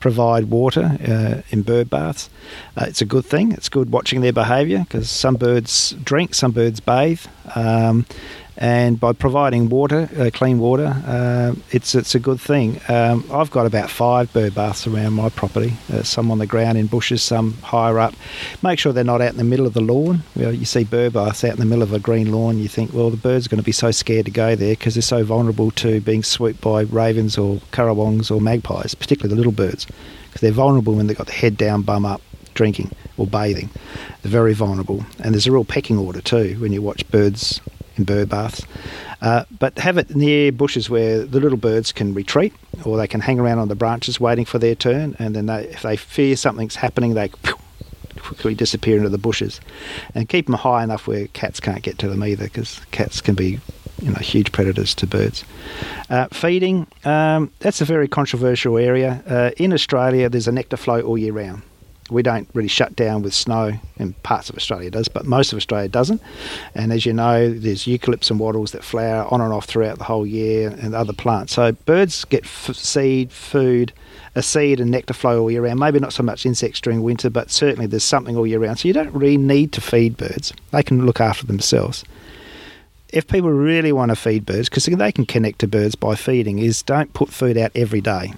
provide water in bird baths, it's a good thing. It's good watching their behaviour, because some birds drink, some birds bathe. And by providing water, clean water, it's a good thing. I've got about 5 bird baths around my property, some on the ground in bushes, some higher up. Make sure they're not out in the middle of the lawn. Well, you see bird baths out in the middle of a green lawn, you think, well, the birds are going to be so scared to go there because they're so vulnerable to being swooped by ravens or currawongs or magpies, particularly the little birds, because they're vulnerable when they've got the head down, bum up, drinking or bathing. They're very vulnerable. And there's a real pecking order too when you watch birds in bird baths, but have it near bushes where the little birds can retreat, or they can hang around on the branches waiting for their turn, and then they, if they fear something's happening, they quickly disappear into the bushes. And keep them high enough where cats can't get to them either, because cats can be, you know, huge predators to birds. Feeding, that's a very controversial area. In Australia, there's a nectar flow all year round. We don't really shut down with snow, and parts of Australia does, but most of Australia doesn't. And as you know, there's eucalypts and wattles that flower on and off throughout the whole year, and other plants. So birds get seed and nectar flow all year round. Maybe not so much insects during winter, but certainly there's something all year round. So you don't really need to feed birds. They can look after themselves. If people really want to feed birds, because they can connect to birds by feeding, is don't put food out every day,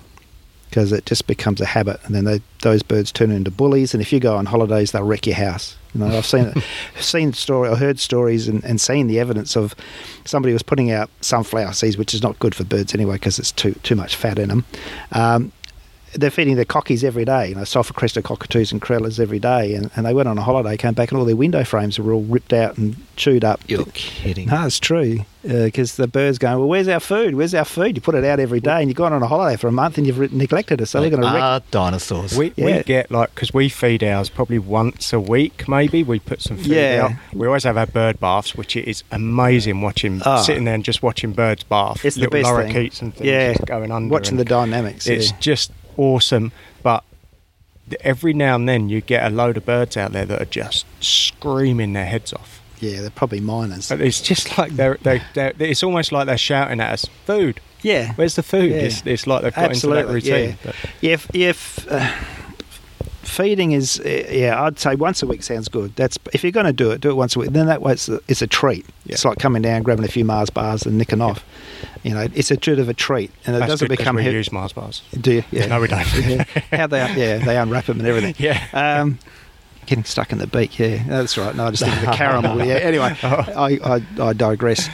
because it just becomes a habit, and then those birds turn into bullies. And if you go on holidays, they'll wreck your house. You know, I've heard stories, and seen the evidence of somebody was putting out sunflower seeds, which is not good for birds anyway, because it's too much fat in them. They're feeding their cockies every day, you know, sulphur-crested cockatoos and corellas every day, and they went on a holiday, came back, and all their window frames were all ripped out and chewed up. You're kidding? No, it's true. Because the bird's going, well, where's our food? Where's our food? You put it out every day, and you've gone on a holiday for a month, and you've neglected us. So they're going to wreck dinosaurs. We get, like, because we feed ours probably once a week, maybe. We put some food out. We always have our bird baths, which it is amazing watching, sitting there and just watching birds bath. It's little the best lorikeets thing. And things just going under. Watching the dynamics. It's just awesome. But every now and then you get a load of birds out there that are just screaming their heads off. Yeah, they're probably miners. But it's just like they're it's almost like they're shouting at us, food. Yeah. Where's the food? Yeah. It's like they've got into that routine. Yeah. Yeah, if feeding is, I'd say once a week sounds good. That's if you're going to do it once a week. Then that way it's a treat. Yeah. It's like coming down, grabbing a few Mars bars and nicking off. You know, it's a bit of a treat, and it doesn't become. We use Mars bars. Do you? Yeah. No, we don't. How they unwrap them and everything. Yeah. Getting stuck in the beak, that's right. No, I just think of the caramel. Anyway, I digress.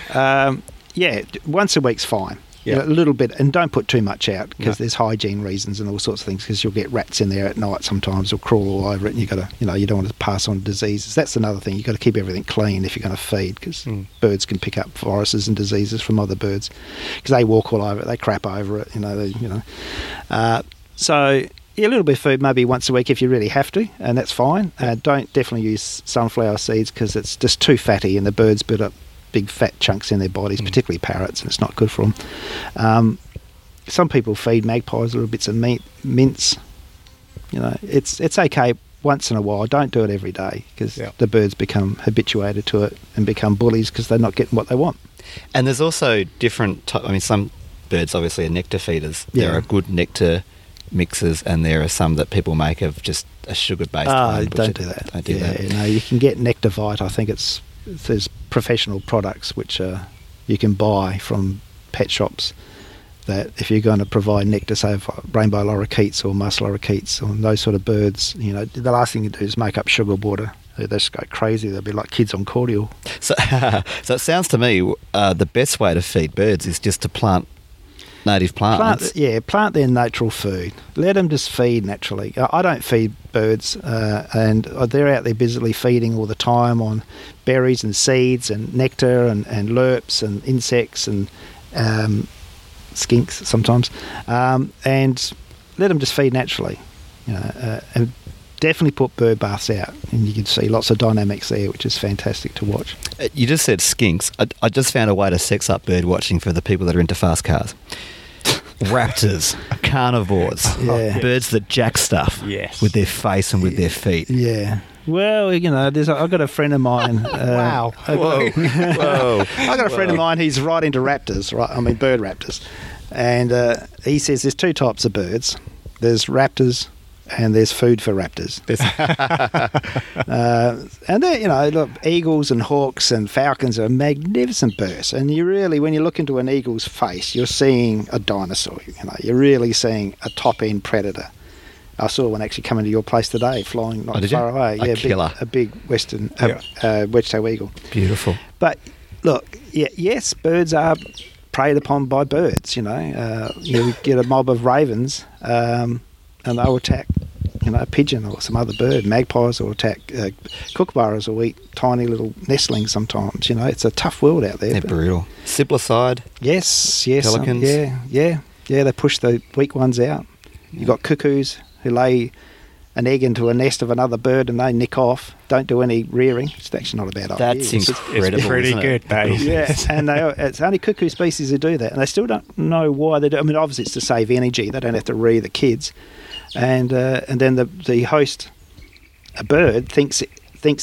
Once a week's fine. Yeah, a little bit, and don't put too much out, because there's hygiene reasons and all sorts of things, because you'll get rats in there at night sometimes, or crawl all over it, and you don't want to pass on diseases. That's another thing, you've got to keep everything clean if you're going to feed, because birds can pick up viruses and diseases from other birds, because they walk all over it, they crap over it, so a little bit of food maybe once a week if you really have to, and that's fine. Don't definitely use sunflower seeds, because it's just too fatty, and the birds build up big fat chunks in their bodies, particularly parrots, and it's not good for them. Some people feed magpies little bits of meat, mince. You know, it's okay once in a while. Don't do it every day, because the birds become habituated to it and become bullies, because they're not getting what they want. And there's also different some birds obviously are nectar feeders. Yeah. There are good nectar mixes, and there are some that people make of just a sugar-based one. Don't do that. Don't do that. No, you can get Nectarvite. I think there's professional products which you can buy from pet shops, that if you're going to provide nectar, say for rainbow lorikeets or musk lorikeets or those sort of birds, you know, the last thing you do is make up sugar water. They just go crazy. They'll be like kids on cordial. So it sounds to me the best way to feed birds is just to plant native plants. Plant their natural food. Let them just feed naturally. I don't feed birds, and they're out there busily feeding all the time on berries and seeds and nectar and lerps and insects and skinks sometimes. And let them just feed naturally. And definitely put bird baths out, and you can see lots of dynamics there, which is fantastic to watch. You just said skinks. I just found a way to sex up bird watching for the people that are into fast cars. Raptors, carnivores, birds that jack stuff with their face and with their feet. Yeah. Well, you know, I've got a friend of mine. Wow. Whoa. Whoa. I've got a friend of mine, he's right into raptors, right? I mean, bird raptors. And he says there's two types of birds. There's raptors and there's food for raptors. And they're, you know, look, eagles and hawks and falcons are magnificent birds. And you really, when you look into an eagle's face, you're seeing a dinosaur. You know, you're really seeing a top-end predator. I saw one actually come into your place today, flying not far away. A killer. A big western wedge-tailed eagle. Beautiful. But look, yes, birds are preyed upon by birds, you know. You get a mob of ravens and they'll attack, you know, a pigeon or some other bird. Magpies will attack. Kookaburras will eat tiny little nestlings sometimes, you know. It's a tough world out there. They're brutal. Siblicide. Yes. Pelicans. Yeah, they push the weak ones out. You've got cuckoos who lay an egg into a nest of another bird and they nick off. Don't do any rearing. It's actually not a bad idea. That's incredible. It's pretty good, babe. Yeah, and it's only cuckoo species who do that, and they still don't know why they do. I mean, obviously it's to save energy. They don't have to rear the kids, and then the host, a bird, thinks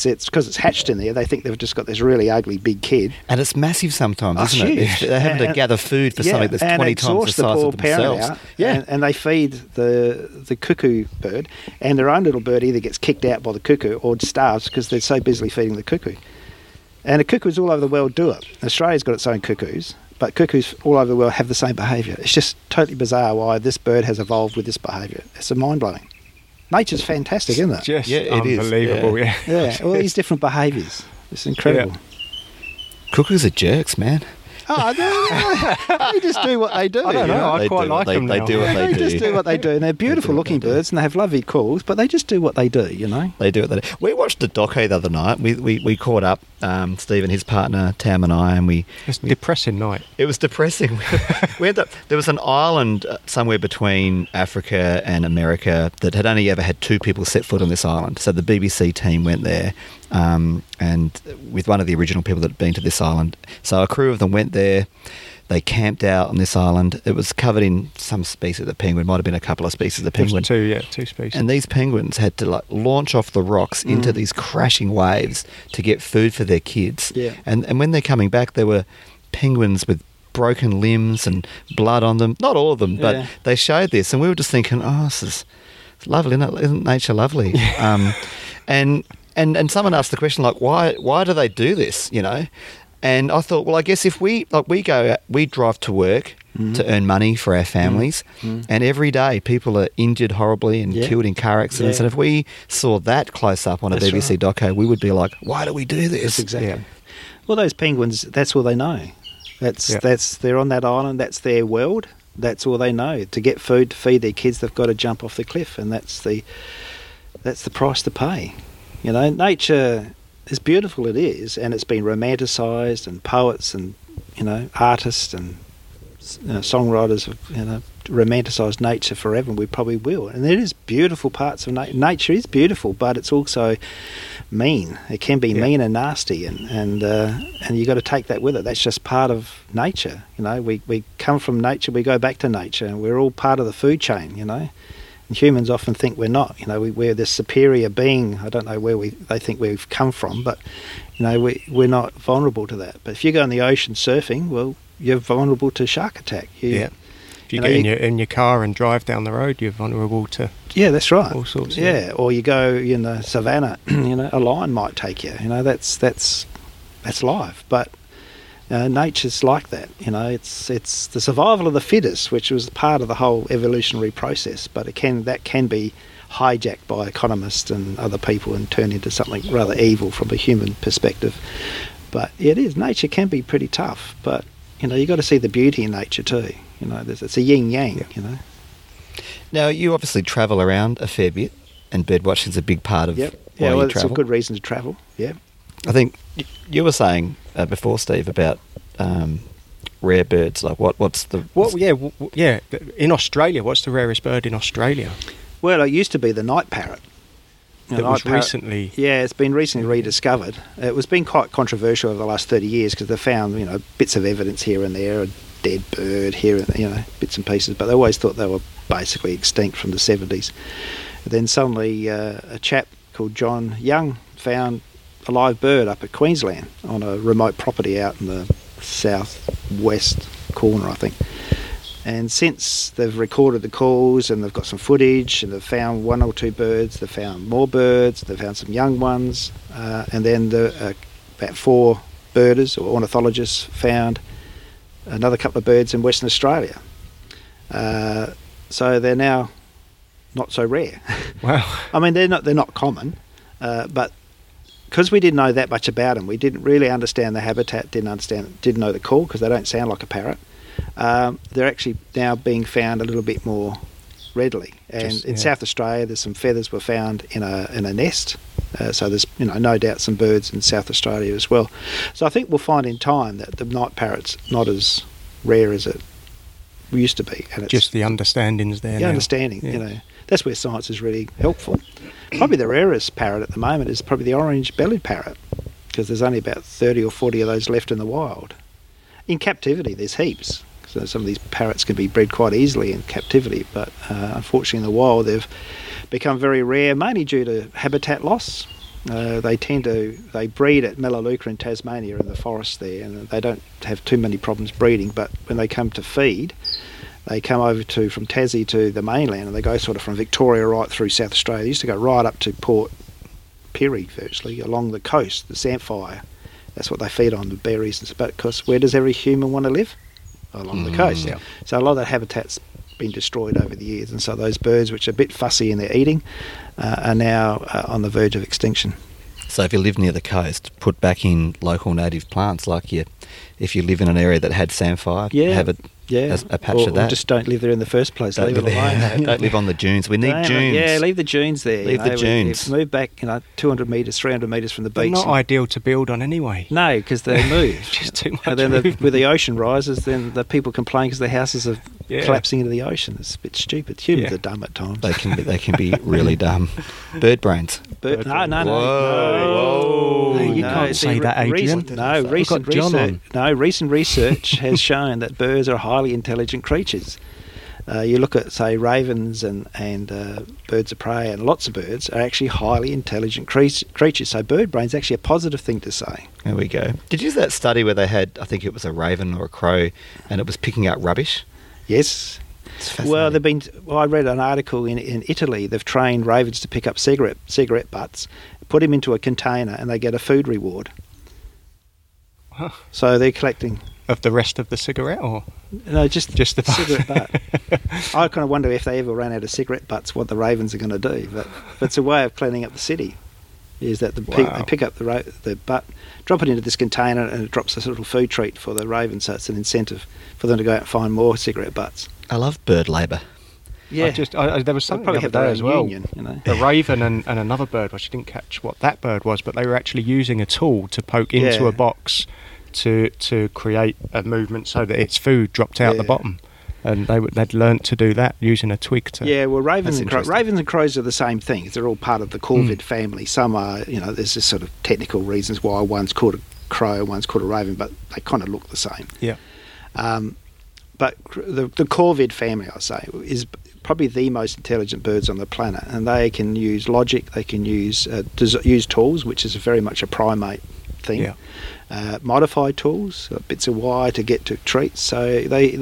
it's because it's hatched in there. They think they've just got this really ugly big kid, and it's massive sometimes, isn't huge. It? They're having to gather food for something that's 20 times the size of themselves. And they feed the cuckoo bird, and their own little bird either gets kicked out by the cuckoo or starves because they're so busily feeding the cuckoo. And the cuckoos all over the world do it. Australia's got its own cuckoos, but cuckoos all over the world have the same behaviour. It's just totally bizarre why this bird has evolved with this behaviour. It's mind blowing. Nature's fantastic, isn't it? Just unbelievable, yeah, all these different behaviours. It's incredible. Cuckoos are jerks, man. Oh, they just do what they do. I don't know, I quite like them now. They do what they do. They just do what they do, and they're beautiful looking birds, and they have lovely calls, but they just do what they do, you know? They do what they do. We watched the doco the other night. We caught up, Steve and his partner, Tam and I, and we... It was a depressing night. It was depressing. We ended up... There was an island somewhere between Africa and America that had only ever had two people set foot on this island, so the BBC team went there. And with one of the original people that had been to this island. So a crew of them went there, they camped out on this island. It was covered in some species of the penguin, might have been a couple of species of the penguin. Two species. And these penguins had to like launch off the rocks into these crashing waves to get food for their kids. Yeah. And when they're coming back, there were penguins with broken limbs and blood on them. Not all of them, but they showed this. And we were just thinking, oh, this is lovely, isn't it? Isn't nature lovely? And someone asked the question, like, why do they do this, you know? And I thought, well, I guess if we drive to work to earn money for our families, and every day people are injured horribly and killed in car accidents. And if we saw that close up on a BBC doco, we would be like, why do we do this? That's exactly. Yeah. Well, those penguins, that's all they know. That's they're on that island, that's their world, that's all they know. To get food, to feed their kids, they've got to jump off the cliff, and that's the price to pay. You know, nature, as beautiful it is, and it's been romanticised, and poets and, you know, artists and songwriters have, you know, romanticised nature forever, and we probably will. And it is beautiful parts of nature. Nature is beautiful, but it's also mean. It can be mean and nasty, and you got to take that with it. That's just part of nature. You know, we come from nature, we go back to nature, and we're all part of the food chain, you know. Humans often think we're not, you know, we're this superior being. I don't know where they think we've come from, but, you know, we're not vulnerable to that. But if you go in the ocean surfing, well, you're vulnerable to shark attack. If you get in your car and drive down the road, you're vulnerable to... Yeah, that's right. All sorts. Yeah, or you go in the savannah, you know, a lion might take you. You know, that's life, but... nature's like that, you know. It's the survival of the fittest, which was part of the whole evolutionary process, but that can be hijacked by economists and other people and turned into something rather evil from a human perspective. But it is, nature can be pretty tough, but, you know, you got to see the beauty in nature too. You know, it's a yin yang. You know. Now, you obviously travel around a fair bit, and bird watching is a big part of why you travel. It's a good reason to travel. Yeah. I think you were saying before, Steve, about rare birds. Like, what's the... In Australia, what's the rarest bird in Australia? Well, it used to be the night parrot. Recently... Yeah, it's been recently rediscovered. It was been quite controversial over the last 30 years because they found, you know, bits of evidence here and there, a dead bird here and, you know, bits and pieces, but they always thought they were basically extinct from the 70s. Then suddenly a chap called John Young found a live bird up at Queensland on a remote property out in the southwest corner, I think. And since they've recorded the calls and they've got some footage and they've found one or two birds, they've found more birds, they've found some young ones, and then about four birders or ornithologists found another couple of birds in Western Australia. So they're now not so rare. Wow. I mean, they're not common, but because we didn't know that much about them, we didn't really understand the habitat, didn't know the call because they don't sound like a parrot. They're actually now being found a little bit more readily. And in South Australia, there's some feathers were found in a nest. So there's no doubt some birds in South Australia as well. So I think we'll find in time that the night parrot's not as rare as it used to be. And it's just the understanding's there. The understanding, that's where science is really helpful. Probably the rarest parrot at the moment is probably the orange-bellied parrot, because there's only about 30 or 40 of those left in the wild. In captivity, there's heaps. So some of these parrots can be bred quite easily in captivity, but unfortunately in the wild they've become very rare, mainly due to habitat loss. They breed at Melaleuca in Tasmania in the forest there, and they don't have too many problems breeding, but when they come to feed, they come over from Tassie to the mainland, and they go sort of from Victoria right through South Australia. They used to go right up to Port Pirie, virtually, along the coast, the samphire. That's what they feed on, the berries and stuff. But because where does every human want to live? Along the coast. Yeah. So a lot of that habitat's been destroyed over the years, and so those birds, which are a bit fussy in their eating, are now on the verge of extinction. So if you live near the coast, put back in local native plants, if you live in an area that had samphire, have it as a patch of that. Or just don't live there in the first place. Don't leave it alone. Don't live on the dunes. We need dunes. Yeah, leave the dunes there. Leave the dunes. Move back, 200 metres, 300 metres from the beach. They're not ideal to build on anyway. No, because they move. Just too much. And then with the ocean rises, then the people complain because their houses are collapsing into the ocean. It's a bit stupid. Humans are dumb at times. They can be really dumb. Bird brains. No. You can't say that, Adrian. Recent research has shown that birds are highly intelligent creatures. You look at, say, ravens and birds of prey, and lots of birds are actually highly intelligent creatures. So bird brain's actually a positive thing to say. There we go. Did you see that study where they had, I think it was a raven or a crow, and it was picking out rubbish? Yes. Well, I read an article in Italy. They've trained ravens to pick up cigarette butts, put them into a container, and they get a food reward. Huh. So they're collecting of the rest of the cigarette, or no, just the cigarette butt. I kind of wonder if they ever ran out of cigarette butts, what the ravens are going to do. But it's a way of cleaning up the city. Is that they pick up the butt, drop it into this container, and it drops this little food treat for the raven. So it's an incentive for them to go out and find more cigarette butts. I love bird labour. Yeah, there was something the other day as well. The raven and another bird, which I didn't catch what that bird was, but they were actually using a tool to poke into a box to create a movement so that its food dropped out the bottom. And they'd learnt to do that using a twig. Ravens and crows are the same thing. They're all part of the corvid family. Some are, there's this sort of technical reasons why one's called a crow, one's called a raven, but they kind of look the same. Yeah. But the corvid family, I say, is probably the most intelligent birds on the planet, and they can use logic. They can use tools, which is very much a primate thing. Yeah. Modify tools, bits of wire to get to treats. So they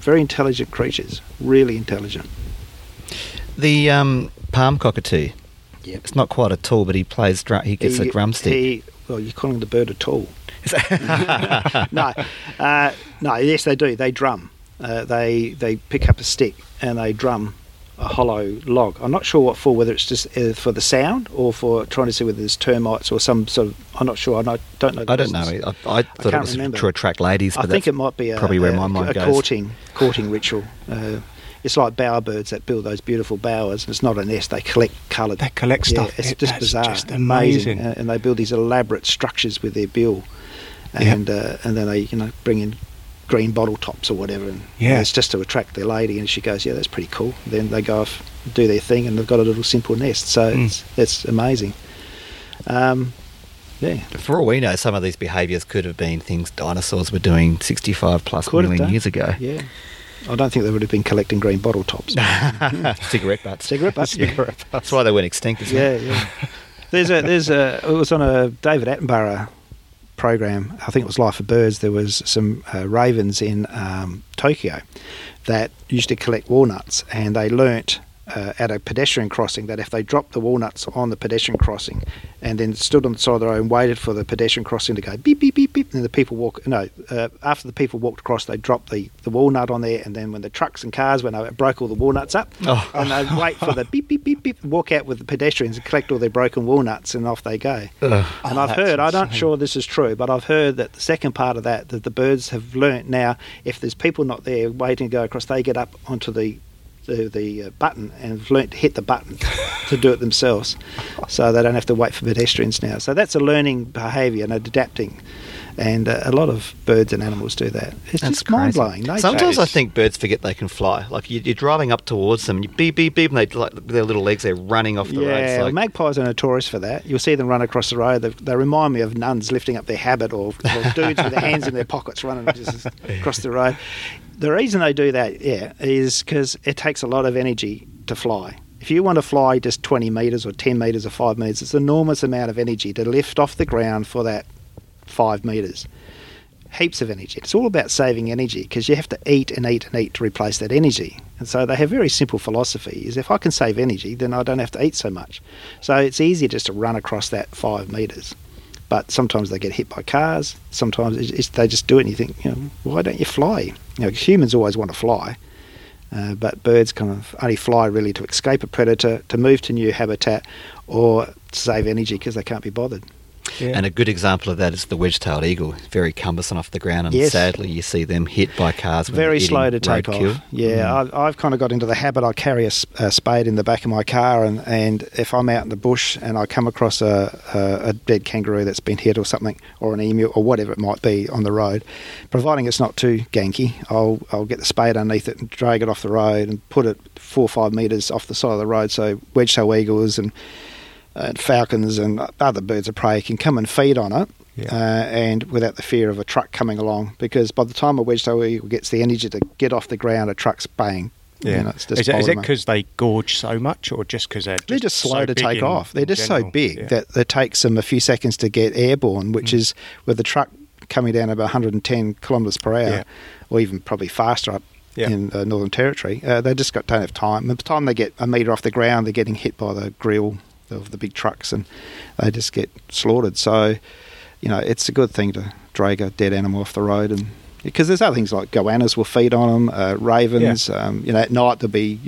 very intelligent creatures, really intelligent. The palm cockatoo. Yep. It's not quite a tool, but he plays. He gets a drumstick. You're calling the bird a tool. No. Yes, they do. They drum. They pick up a stick and they drum a hollow log. I'm not sure what for, whether it's just for the sound or for trying to see whether there's termites or some sort of. I'm not sure. I don't know. I thought it was to attract ladies. I think it might be probably where my mind goes. Courting ritual. It's like bowerbirds that build those beautiful bowers. And it's not a nest. They collect coloured. They collect stuff. It's bizarre. Just amazing. And they build these elaborate structures with their bill, and then they bring in green bottle tops or whatever, and it's just to attract their lady, and she goes, that's pretty cool. Then they go off, do their thing, and they've got a little simple nest. So it's amazing. For all we know, some of these behaviours could have been things dinosaurs were doing 65 plus million years ago. Yeah, I don't think they would have been collecting green bottle tops. Cigarette butts. That's why they went extinct, isn't it? It was on a David Attenborough program. I think it was Life of Birds. There was some ravens in Tokyo that used to collect walnuts, and they learnt at a pedestrian crossing that if they dropped the walnuts on the pedestrian crossing and then stood on the side of their own, waited for the pedestrian crossing to go beep beep beep beep, and the people after the people walked across, they dropped the walnut on there, and then when the trucks and cars went over, it broke all the walnuts up, and they'd wait for the beep beep beep beep, walk out with the pedestrians and collect all their broken walnuts, and off they go. And I've heard, I'm not sure this is true, but I've heard that the second part of that the birds have learnt now, if there's people not there waiting to go across, they get up onto the button and learnt to hit the button to do it themselves, so they don't have to wait for pedestrians now. So that's a learning behaviour and adapting, and a lot of birds and animals do that. That's just mind blowing. Sometimes I think birds forget they can fly. Like you're driving up towards them, and you beep beep beep, and they like their little legs, they're running off the road. Yeah, like, magpies are notorious for that. You'll see them run across the road. They remind me of nuns lifting up their habit, or dudes with their hands in their pockets running just across the road. The reason they do that, is because it takes a lot of energy to fly. If you want to fly just 20 metres or 10 metres or 5 metres, it's an enormous amount of energy to lift off the ground for that 5 metres. Heaps of energy. It's all about saving energy, because you have to eat and eat and eat to replace that energy. And so they have very simple philosophy, is if I can save energy, then I don't have to eat so much. So it's easier just to run across that 5 metres. But sometimes they get hit by cars. Sometimes they just do it, and you think, why don't you fly? Humans always want to fly, but birds kind of only fly really to escape a predator, to move to new habitat, or to save energy because they can't be bothered. Yeah. And a good example of that is the wedge-tailed eagle. Very cumbersome off the ground, and sadly you see them hit by cars. Very slow to take off. I've kind of got into the habit. I carry a spade in the back of my car, and if I'm out in the bush and I come across a dead kangaroo that's been hit or something, or an emu or whatever it might be on the road, providing it's not too ganky, I'll get the spade underneath it and drag it off the road and put it 4 or 5 metres off the side of the road so wedge-tailed eagles and falcons and other birds of prey can come and feed on it, and without the fear of a truck coming along, because by the time a wedge-tailed eagle gets the energy to get off the ground, a truck's baying. Yeah, is it because they gorge so much, or just because they're just slow so to take off? They're just so big that it takes them a few seconds to get airborne, which is with the truck coming down about 110 kilometres per hour, or even probably faster up in the Northern Territory. They just don't have time. By the time they get a metre off the ground, they're getting hit by the grill of the big trucks, and they just get slaughtered. So, it's a good thing to drag a dead animal off the road, and because there's other things like goannas will feed on them, ravens. At night there'll be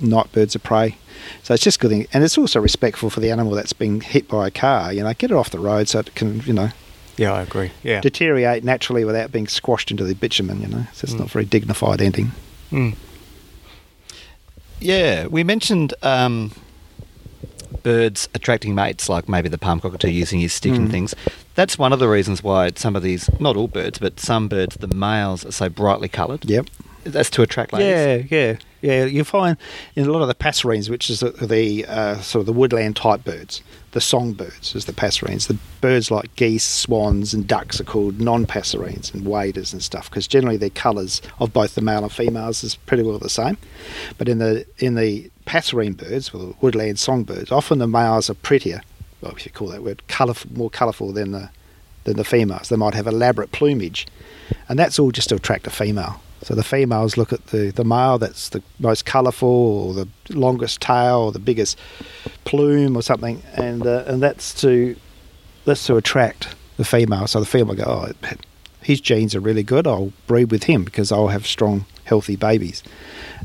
night birds of prey. So it's just a good thing, and it's also respectful for the animal that's been hit by a car. Get it off the road so it can I agree. Yeah, deteriorate naturally without being squashed into the bitumen. So it's not a very dignified ending. Mm. Yeah, we mentioned. Birds attracting mates, like maybe the palm cockatoo using his stick and things. That's one of the reasons why some of these, not all birds, but some birds, the males are so brightly coloured. Yep. That's to attract ladies. Yeah. You find in a lot of the passerines, which is the sort of the woodland type birds, the songbirds is the passerines. The birds like geese, swans and ducks are called non-passerines and waders and stuff, because generally their colours of both the male and females is pretty well the same. But in the passerine birds, or woodland songbirds, often the males are prettier, well, if you call that word, colourful, more colourful than the females. They might have elaborate plumage, and that's all just to attract a female. So the females look at the male that's the most colourful, or the longest tail, or the biggest plume, or something, and that's to attract the female. So the female go, his genes are really good. I'll breed with him because I'll have strong, healthy babies.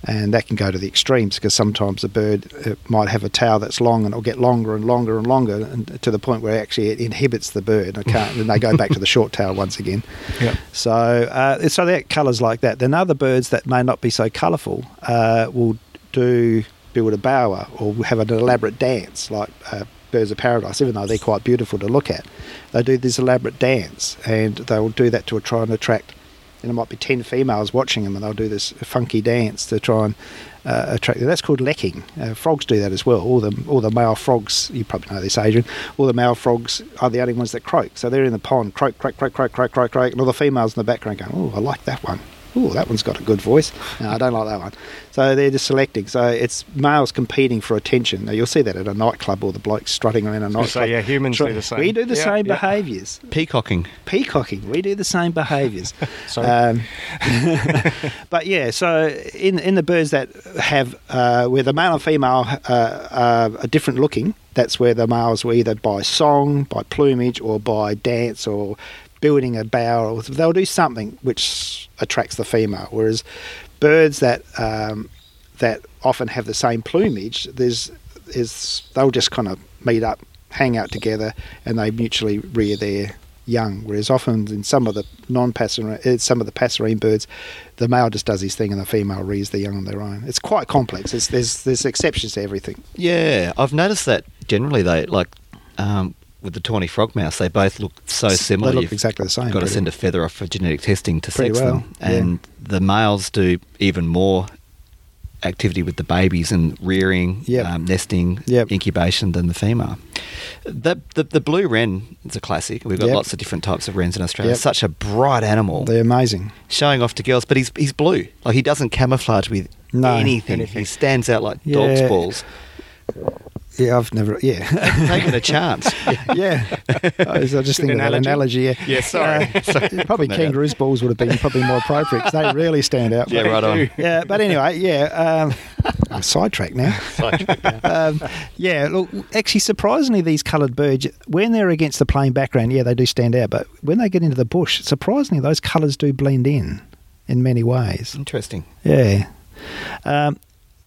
And that can go to the extremes, because sometimes a bird might have a tail that's long, and it'll get longer and longer and longer, and to the point where actually it inhibits the bird. And they go back to the short tail once again. Yep. So that colours like that. Then other birds that may not be so colourful will build a bower or have an elaborate dance, like birds of paradise. Even though they're quite beautiful to look at, they do this elaborate dance, and they will do that to try and attract, and there might be 10 females watching them, and they'll do this funky dance to try and attract them. That's called lekking. Frogs do that as well. All the male frogs, you probably know this, Adrian, all the male frogs are the only ones that croak. So they're in the pond, croak, croak, croak, croak, croak, croak, croak, and all the females in the background going, oh, I like that one. ooh, that one's got a good voice. No, I don't like that one. So they're just selecting. So it's males competing for attention. Now, you'll see that at a nightclub, or the bloke strutting around a nightclub. So, yeah, humans do the same. We do the same behaviours. Peacocking. Peacocking. We do the same behaviours. But, yeah, so in the birds that have, where the male and female are different looking, that's where the males were either by song, by plumage, or by dance, or building a bower, or they'll do something which attracts the female. Whereas birds that that often have the same plumage, they'll just kind of meet up, hang out together, and they mutually rear their young. Whereas often in some of the passerine birds, the male just does his thing and the female rears the young on their own. It's quite complex. There's exceptions to everything. Yeah, I've noticed that generally they like. With the tawny frogmouse, they both look so similar. They look exactly the same. You've got to send a feather off for genetic testing to sex them. And the males do even more activity with the babies and rearing, nesting, incubation than the female. The blue wren is a classic. We've got lots of different types of wrens in Australia. Such a bright animal. They're amazing. Showing off to girls, but he's blue. Like, he doesn't camouflage with anything. He stands out like dog's balls. Yeah, I've never... Yeah. Taking a chance. I just think of that analogy. Probably kangaroos' balls would have been probably more appropriate, because they really stand out. Yeah, right on. Yeah, but anyway, I'm sidetracked now. Look, actually, surprisingly, these coloured birds, when they're against the plain background, they do stand out, but when they get into the bush, surprisingly, those colours do blend in many ways. Interesting. Yeah.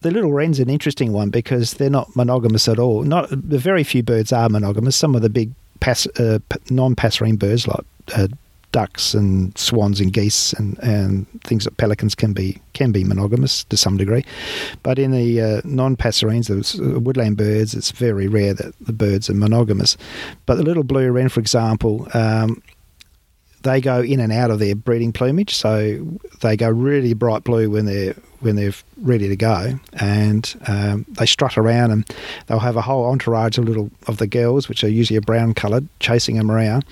The little wren's an interesting one because they're not monogamous at all. Very few birds are monogamous. Some of the big non-passerine birds like ducks and swans and geese and things like pelicans can be monogamous to some degree. But in the non-passerines, the woodland birds, it's very rare that the birds are monogamous. But the little blue wren, for example, they go in and out of their breeding plumage, so they go really bright blue when they're ready to go, and they strut around, and they'll have a whole entourage of the girls, which are usually a brown coloured, chasing him around.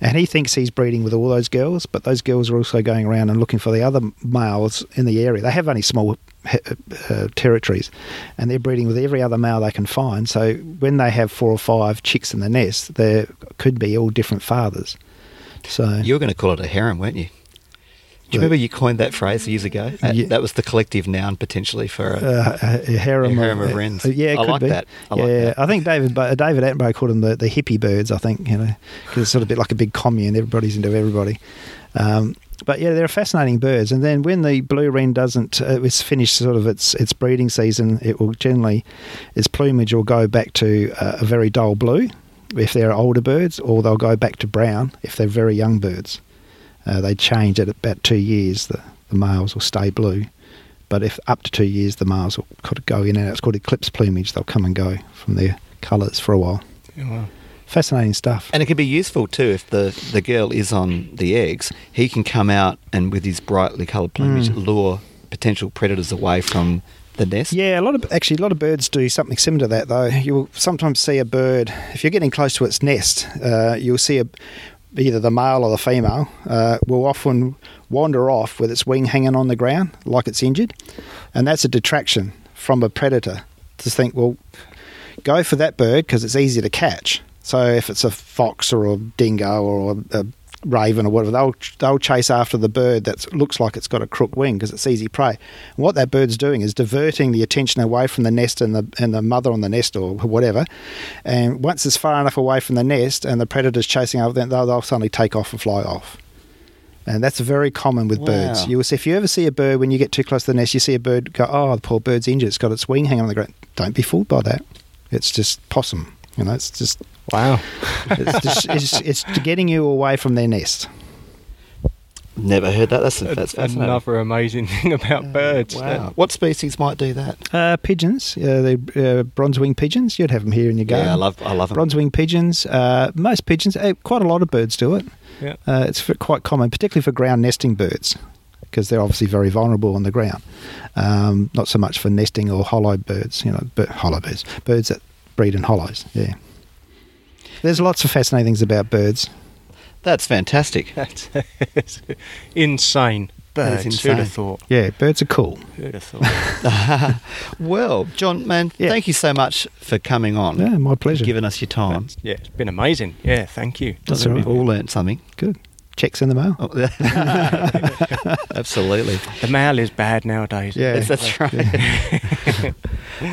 And he thinks he's breeding with all those girls, but those girls are also going around and looking for the other males in the area. They have only small territories, and they're breeding with every other male they can find. So when they have 4 or 5 chicks in the nest, there could be all different fathers. So you were going to call it a harem, weren't you? Do you remember you coined that phrase years ago? That was the collective noun potentially for a harem of wrens. That. I think David Attenborough called them the hippie birds, I think, because it's sort of a bit like a big commune. Everybody's into everybody. But yeah, they're fascinating birds. And then when the blue wren it's finished sort of its breeding season, it will generally, its plumage will go back to a very dull blue if they're older birds, or they'll go back to brown if they're very young birds. They change at about 2 years. The males will stay blue, but if up to 2 years, the males will kind of go in and out. It's called eclipse plumage. They'll come and go from their colours for a while. Yeah, wow. Fascinating stuff. And it can be useful too if the girl is on the eggs. He can come out and with his brightly coloured plumage lure potential predators away from the nest. Yeah, a lot of birds do something similar to that though. You'll sometimes see a bird, if you're getting close to its nest, you'll see either the male or the female will often wander off with its wing hanging on the ground like it's injured, and that's a detraction from a predator to think, well, go for that bird because it's easy to catch. So if it's a fox or a dingo or a raven or whatever, they'll chase after the bird that looks like it's got a crook wing because it's easy prey. And what that bird's doing is diverting the attention away from the nest and the mother on the nest or whatever, and once it's far enough away from the nest and the predator's chasing after them, they'll suddenly take off and fly off. And that's very common with birds. You will see, if you ever see a bird, when you get too close to the nest, you see a bird go, oh, the poor bird's injured, it's got its wing hanging on the ground. Don't be fooled by that. It's just possum. It's just... Wow. it's getting you away from their nest. Never heard that. That's fascinating. Another amazing thing about birds. Wow. What species might do that? Pigeons. The bronze-winged pigeons. You'd have them here in your garden. Yeah, I love them. Bronze-winged pigeons. Most pigeons, quite a lot of birds do it. Yeah. It's quite common, particularly for ground nesting birds, because they're obviously very vulnerable on the ground. Not so much for nesting or hollow birds, birds that breed in hollows, yeah. There's lots of fascinating things about birds. That's fantastic. That's insane. Birds, who'd have thought? Yeah, birds are cool. Who'd have thought? Well, John, man, thank you so much for coming on. Yeah, my pleasure. Giving us your time. Yeah, it's been amazing. Yeah, thank you. We've all learnt something. Good. Checks in the mail. Oh. Absolutely. The mail is bad nowadays. Yeah, that's right. Yeah.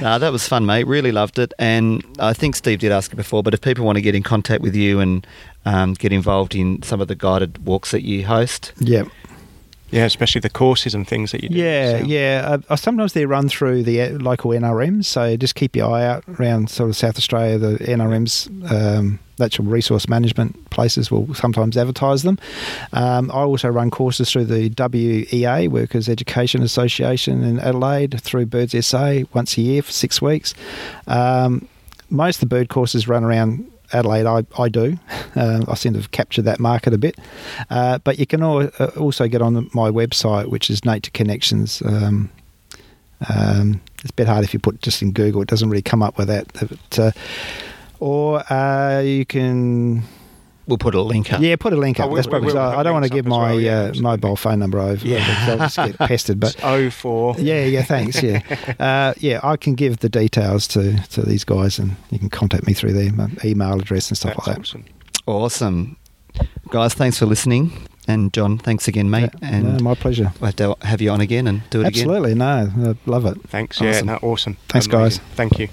No, that was fun, mate. Really loved it. And I think Steve did ask it before, but if people want to get in contact with you and get involved in some of the guided walks that you host. Yeah. Yeah, especially the courses and things that you do. Yeah, so. Yeah. Sometimes they're run through the local NRMs, so just keep your eye out around sort of South Australia. The NRMs, natural resource management places, will sometimes advertise them. I also run courses through the WEA, Workers' Education Association in Adelaide, through Birds SA once a year for 6 weeks. Most of the bird courses run around Adelaide, I do. I seem to have captured that market a bit. But you can also get on my website, which is Nature Connections. It's a bit hard if you put just in Google. It doesn't really come up with that. But, you can... We'll put a link up. Yeah, put a link up. That's probably. I don't want to give my mobile phone number over. Yeah, I'll just get pestered. But it's 04. Yeah. Thanks. Yeah, I can give the details to these guys, and you can contact me through their email address and stuff like that. Awesome, guys. Thanks for listening, and John, thanks again, mate. Yeah, and my pleasure. We'll have to have you on again and do it again. Absolutely. No, I love it. Thanks. Awesome. Thanks, guys. Thank you.